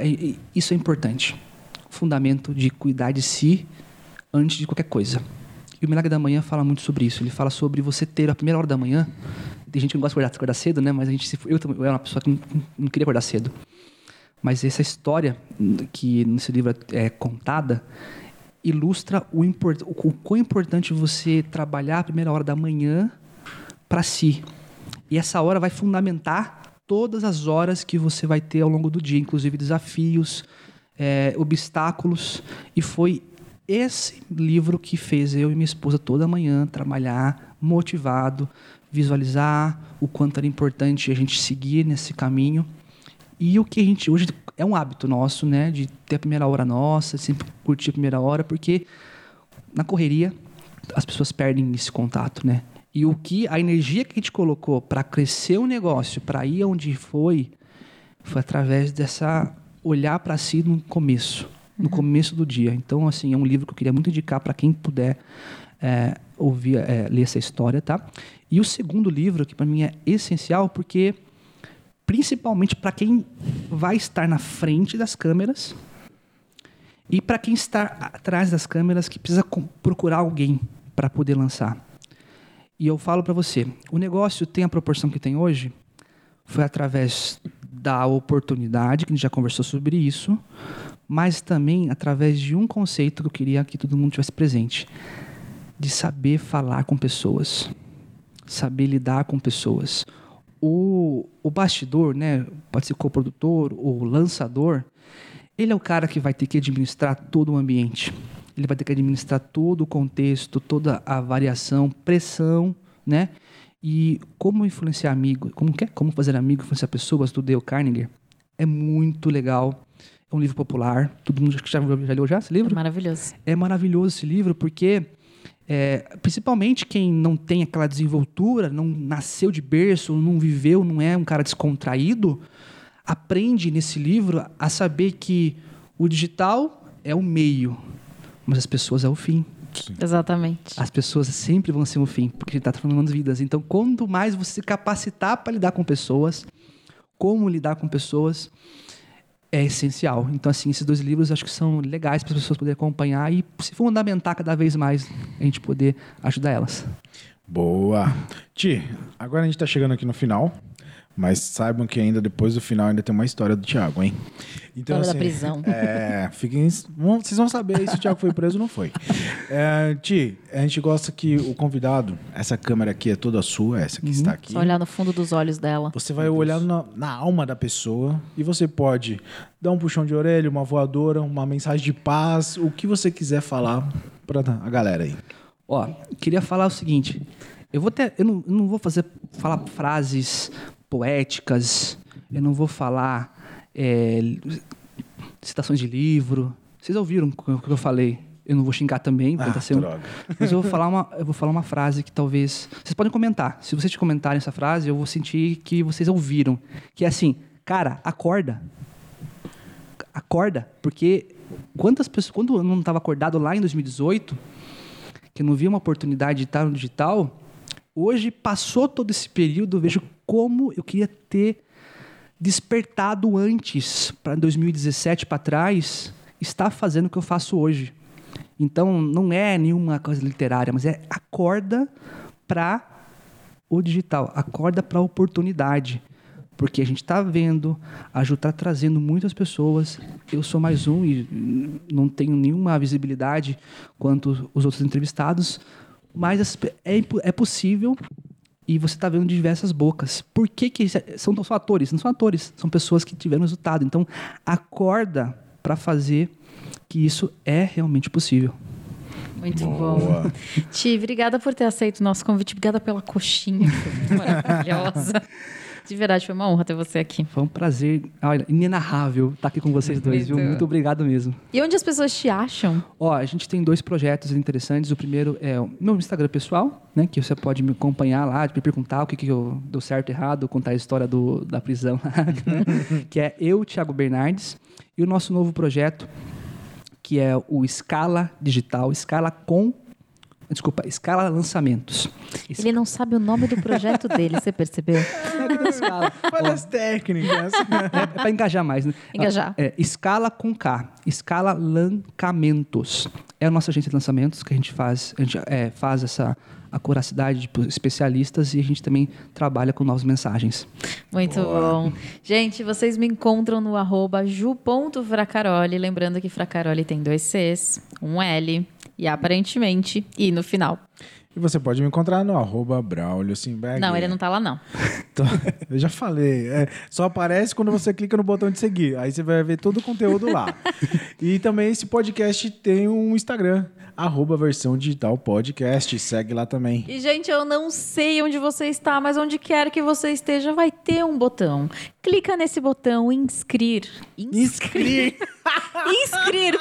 isso é importante. O fundamento de cuidar de si antes de qualquer coisa. E o Milagre da Manhã fala muito sobre isso. Ele fala sobre você ter a primeira hora da manhã. Tem gente que não gosta de acordar cedo, né? Mas eu era uma pessoa que não queria acordar cedo. Mas essa história que nesse livro é contada ilustra o quão importante você trabalhar a primeira hora da manhã para si. E essa hora vai fundamentar todas as horas que você vai ter ao longo do dia, inclusive desafios, obstáculos. E foi esse livro que fez eu e minha esposa toda manhã trabalhar motivado, visualizar o quanto era importante a gente seguir nesse caminho. E o que a gente hoje é um hábito nosso, né? De ter a primeira hora nossa, sempre curtir a primeira hora, porque na correria as pessoas perdem esse contato, né? E a energia que a gente colocou para crescer o negócio, para ir onde foi através dessa olhar para si no começo do dia. Então, assim, é um livro que eu queria muito indicar para quem puder ler essa história, tá? E o segundo livro, que para mim é essencial, porque principalmente para quem vai estar na frente das câmeras e para quem está atrás das câmeras que precisa procurar alguém para poder lançar. E eu falo para você, o negócio tem a proporção que tem hoje, foi através da oportunidade, que a gente já conversou sobre isso, mas também através de um conceito que eu queria que todo mundo tivesse presente, de saber falar com pessoas, saber lidar com pessoas. O bastidor, né, pode ser coprodutor ou lançador, ele é o cara que vai ter que administrar todo o ambiente. Ele vai ter que administrar todo o contexto, toda a variação, pressão, né? E como influenciar amigo, como fazer amigo, influenciar pessoas, do Dale Carnegie, é muito legal. É um livro popular, todo mundo já leu já esse livro? É maravilhoso. É maravilhoso esse livro porque... principalmente quem não tem aquela desenvoltura, não nasceu de berço, não viveu, não é um cara descontraído, aprende nesse livro a saber que o digital é o meio, mas as pessoas é o fim. Sim. Exatamente. As pessoas sempre vão ser o fim, porque a gente está transformando vidas. Então, quanto mais você se capacitar para lidar com pessoas, como lidar com pessoas, é essencial. Então, assim, esses 2 livros acho que são legais para as pessoas poderem acompanhar e se fundamentar cada vez mais a gente poder ajudar elas. Boa! Ti, agora a gente está chegando aqui no final, mas saibam que ainda depois do final ainda tem uma história do Thiago, hein? Então, assim, da prisão. Vocês vão saber se o Thiago foi preso ou não foi. Ti, a gente gosta que o convidado, essa câmera aqui é toda sua, essa que está aqui. Só olhar no fundo dos olhos dela. Você vai olhar na alma da pessoa e você pode dar um puxão de orelha, uma voadora, uma mensagem de paz, o que você quiser falar para a galera aí. Ó, queria falar o seguinte, eu não vou falar frases poéticas, eu não vou falar citações de livro. Vocês ouviram o que eu falei? Eu não vou xingar também, mas eu vou falar uma frase que talvez vocês podem comentar. Se vocês comentarem essa frase, eu vou sentir que vocês ouviram, que é assim, cara, acorda, porque quantas pessoas, quando eu não estava acordado lá em 2018, que eu não vi uma oportunidade de estar no digital, hoje passou todo esse período, eu vejo como eu queria ter despertado antes, para 2017 para trás, está fazendo o que eu faço hoje. Então, não é nenhuma coisa literária, mas é acorda para o digital, acorda para a oportunidade, porque a gente está vendo, a Ju está trazendo muitas pessoas, eu sou mais um e não tenho nenhuma visibilidade quanto os outros entrevistados, mas é possível e você está vendo diversas bocas. Por que são atores? Não são atores, são pessoas que tiveram resultado. Então, acorda para fazer que isso é realmente possível. Muito bom. Ti, obrigada por ter aceito o nosso convite. Obrigada pela coxinha, que foi maravilhosa. De verdade, foi uma honra ter você aqui. Foi um prazer, olha, inenarrável estar aqui com vocês dois, viu? Muito obrigado mesmo. E onde as pessoas te acham? Ó, a gente tem 2 projetos interessantes. O primeiro é o meu Instagram pessoal, né? Que você pode me acompanhar lá, me perguntar o que eu dou certo e errado, contar a história da prisão lá. Que é eu, Thiago Bernardes. E o nosso novo projeto, que é o Escala Digital, Escala Lançamentos. Ele não sabe o nome do projeto dele, você percebeu? Olha as técnicas. É para engajar mais, né? Engajar. É, Escala com K. Escala Lançamentos. É a nossa agência de lançamentos que a gente faz. A gente faz essa acuracidade de especialistas e a gente também trabalha com novas mensagens. Muito bom. Gente, vocês me encontram no @ju.fracaroli. Lembrando que Fracaroli tem 2 Cs, um L e aparentemente I no final. E você pode me encontrar no @BraulioSimberg. Não, ele não tá lá, não. Eu já falei. Só aparece quando você clica no botão de seguir. Aí você vai ver todo o conteúdo lá. E também esse podcast tem um Instagram, @versãodigitalpodcast. Segue lá também. E, gente, eu não sei onde você está, mas onde quer que você esteja, vai ter um botão. Clica nesse botão, inscrir.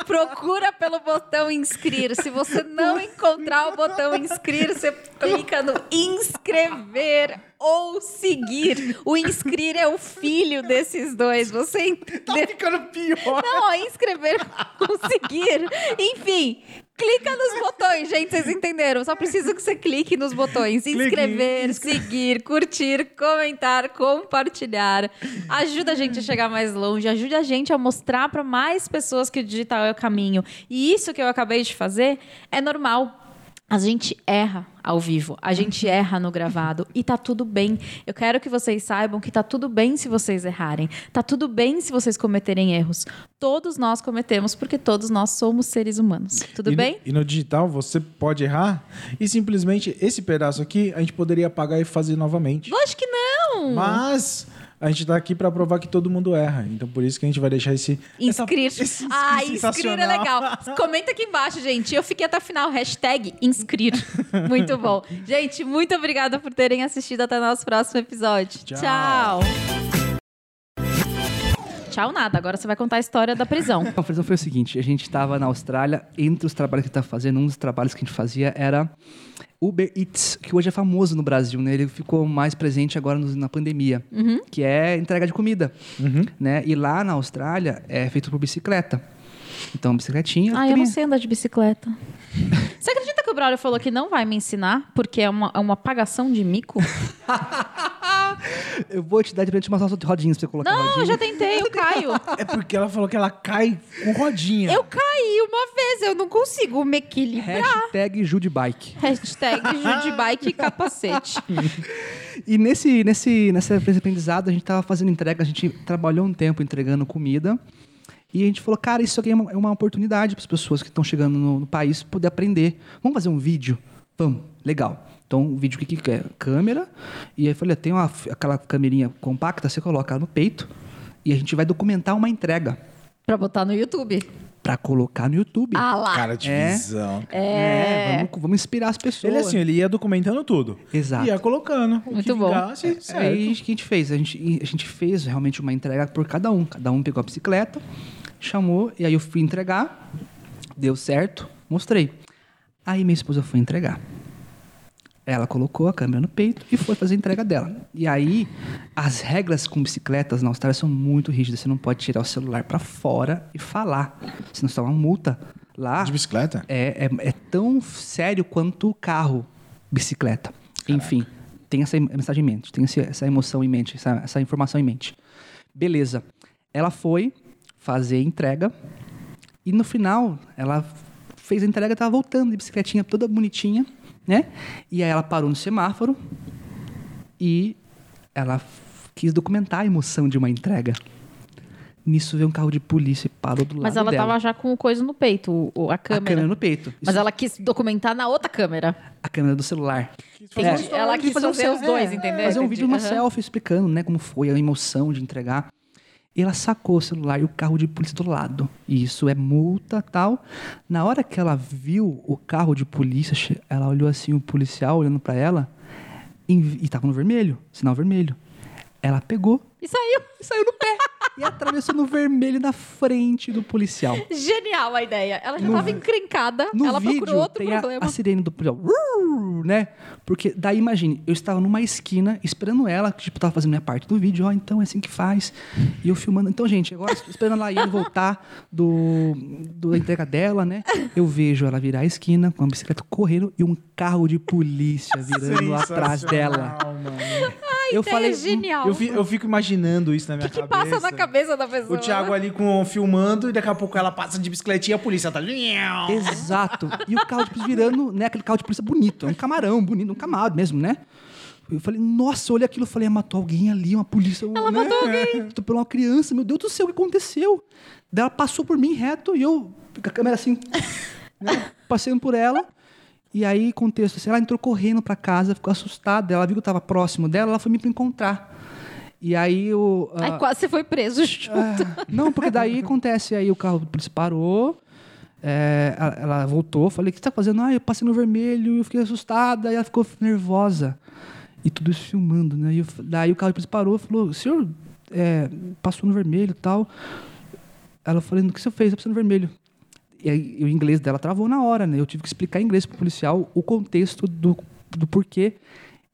Procura pelo botão inscrir. Se você não encontrar o botão inscrir, você clica no inscrever ou seguir. O inscrir é o filho desses dois. Você tá ficando pior. Não, inscrever ou seguir. Enfim, clica nos botões, gente. Vocês entenderam? Só preciso que você clique nos botões. Inscrever, seguir, curtir, comentar, compartilhar. Ajuda a gente a chegar mais longe. Ajuda a gente a mostrar para mais pessoas que o digital é o caminho. E isso que eu acabei de fazer é normal. A gente erra ao vivo, a gente erra no gravado e tá tudo bem. Eu quero que vocês saibam que tá tudo bem se vocês errarem, tá tudo bem se vocês cometerem erros. Todos nós cometemos, porque todos nós somos seres humanos. Tudo bem? E no digital você pode errar e simplesmente esse pedaço aqui a gente poderia apagar e fazer novamente. Lógico que não! Mas a gente tá aqui para provar que todo mundo erra. Então, por isso que a gente vai deixar esse inscrir inscrir é legal. Comenta aqui embaixo, gente. Eu fiquei até o final. #inscrir. Muito bom. Gente, muito obrigada por terem assistido. Até nosso próximo episódio. Tchau. Tchau nada. Agora você vai contar a história da prisão. A prisão foi o seguinte. A gente estava na Austrália. Entre os trabalhos que a gente estava fazendo, um dos trabalhos que a gente fazia era Uber Eats, que hoje é famoso no Brasil, né? Ele ficou mais presente agora na pandemia, que é entrega de comida, né? E lá na Austrália é feito por bicicleta. Então, bicicletinha... eu não sei andar de bicicleta. Você acredita que o Braulio falou que não vai me ensinar porque é uma pagação de mico? Eu vou te dar de frente uma salsa de rodinhas pra você colocar. Não, eu já tentei, eu caio. É porque ela falou que ela cai com rodinha. Eu caí uma vez, eu não consigo me equilibrar. #judebike. #judebike e capacete. E nesse aprendizado, a gente tava fazendo entrega, a gente trabalhou um tempo entregando comida. E a gente falou, cara, isso aqui é uma oportunidade para as pessoas que estão chegando no país poder aprender. Vamos fazer um vídeo? Vamos, legal. Então, o vídeo que é? Câmera. E aí eu falei, tem aquela camerinha compacta, você coloca ela no peito e a gente vai documentar uma entrega. Para botar no YouTube. Pra colocar no YouTube. Ah lá. Cara de visão. Vamos inspirar as pessoas. Ele ia documentando tudo. Exato. Ia colocando. Muito bom. Aí o que a gente fez? A gente fez realmente uma entrega por cada um. Cada um pegou a bicicleta, chamou, e aí eu fui entregar. Deu certo, mostrei. Aí minha esposa foi entregar. Ela colocou a câmera no peito e foi fazer a entrega dela. E aí, as regras com bicicletas na Austrália são muito rígidas. Você não pode tirar o celular pra fora e falar. Senão você toma uma multa. Lá, de bicicleta? É tão sério quanto carro, bicicleta. Caraca. Enfim, tem essa mensagem em mente. Tem essa emoção em mente, essa informação em mente. Beleza. Ela foi fazer a entrega. E no final, ela fez a entrega, tava voltando de bicicletinha toda bonitinha, né? E aí ela parou no semáforo. E ela quis documentar a emoção de uma entrega. Nisso veio um carro de polícia e parou do lado dela. Mas ela estava já com coisa no peito, a câmera. A câmera no peito. Isso. Mas ela quis documentar na outra câmera. A câmera do celular. Ela quis fazer os dois, entendeu? Fazer um vídeo, uma selfie explicando, né, como foi a emoção de entregar. E ela sacou o celular e o carro de polícia do lado. E isso é multa, tal. Na hora que ela viu o carro de polícia, ela olhou assim, o policial olhando para ela. E estava no vermelho, sinal vermelho. Ela pegou. E saiu no pé. E atravessou no vermelho na frente do policial. Genial a ideia. Ela já estava encrencada. Ela procurou outro problema. A sirene do policial. Né? Porque daí, imagine, eu estava numa esquina esperando ela, que tipo, estava fazendo minha parte do vídeo. Ó, então é assim que faz. E eu filmando. Então, gente, agora esperando ela ir voltar da entrega dela, né? Eu vejo ela virar a esquina com a bicicleta correndo e um carro de polícia virando atrás dela. Eu falei, genial. Eu fico imaginando isso na minha cabeça. O que passa na cabeça da pessoa? O Thiago ali filmando e daqui a pouco ela passa de bicicletinha e a polícia tá... Exato. E o carro de polícia virando, né? Aquele carro de polícia bonito. É um camarão bonito, um camado mesmo, né? Eu falei, nossa, olha aquilo. Eu falei, matou alguém ali, uma polícia... Ela matou alguém. Tô pela uma criança. Meu Deus do céu, o que aconteceu? Daí ela passou por mim reto e eu... Com a câmera assim... né, passeando por ela... E aí, contexto, assim, ela entrou correndo para casa, ficou assustada, ela viu que eu estava próximo dela, ela foi me encontrar. E aí eu... Aí quase você foi preso junto. Não, porque daí acontece, aí o carro do polícia parou, ela voltou, falei, o que você está fazendo? Eu passei no vermelho, eu fiquei assustada, e ela ficou nervosa. E tudo isso filmando, né? Daí o carro do polícia parou, falou, o senhor passou no vermelho e tal. Ela falou, o que o senhor fez? Eu passei no vermelho. E aí, o inglês dela travou na hora, né? Eu tive que explicar em inglês pro policial o contexto do porquê.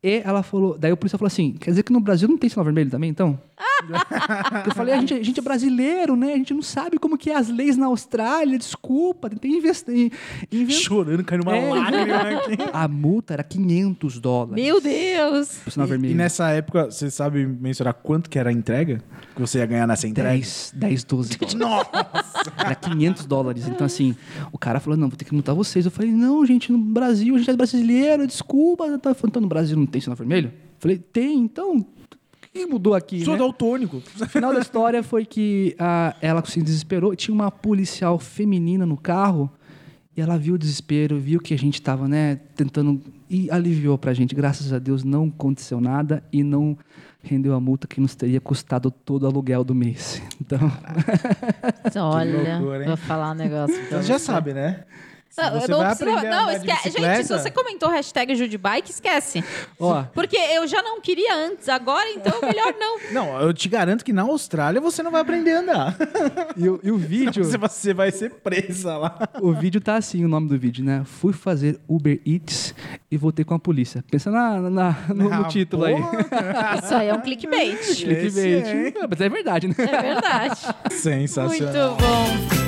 E ela falou... Daí o policial falou assim, quer dizer que no Brasil não tem sinal vermelho também, então? Eu falei, a gente é brasileiro, né? A gente não sabe como que é as leis na Austrália, desculpa, tem chorando, caindo uma lágrima aqui. A multa era $500. Meu Deus! Pro sinal vermelho. E nessa época, você sabe mensurar quanto que era a entrega? Que você ia ganhar nessa entrega? 10, $12. Nossa! Era $500. Então, assim, o cara falou, não, vou ter que multar vocês. Eu falei, não, gente, no Brasil, a gente é brasileiro, desculpa. Eu falei, então, no Brasil não tem sinal vermelho? Eu falei, tem, então, o que mudou aqui? Sou daltônico. O final da história foi que ela se desesperou. Tinha uma policial feminina no carro e ela viu o desespero, viu que a gente estava, né, tentando, e aliviou pra gente. Graças a Deus não aconteceu nada e não rendeu a multa que nos teria custado todo o aluguel do mês. Então, olha, loucura, vou falar um negócio. Você já sabe, né? Gente, se você comentou hashtag Judibike, esquece. Porque eu já não queria antes, agora então melhor não. Não, eu te garanto que na Austrália você não vai aprender a andar. E o vídeo... Senão você vai ser presa lá. O vídeo tá assim, o nome do vídeo, né? Fui fazer Uber Eats e voltei com a polícia. Pensa no título aí. Isso aí é um clickbait. Mas é verdade, né? É verdade. Sensacional. Muito bom.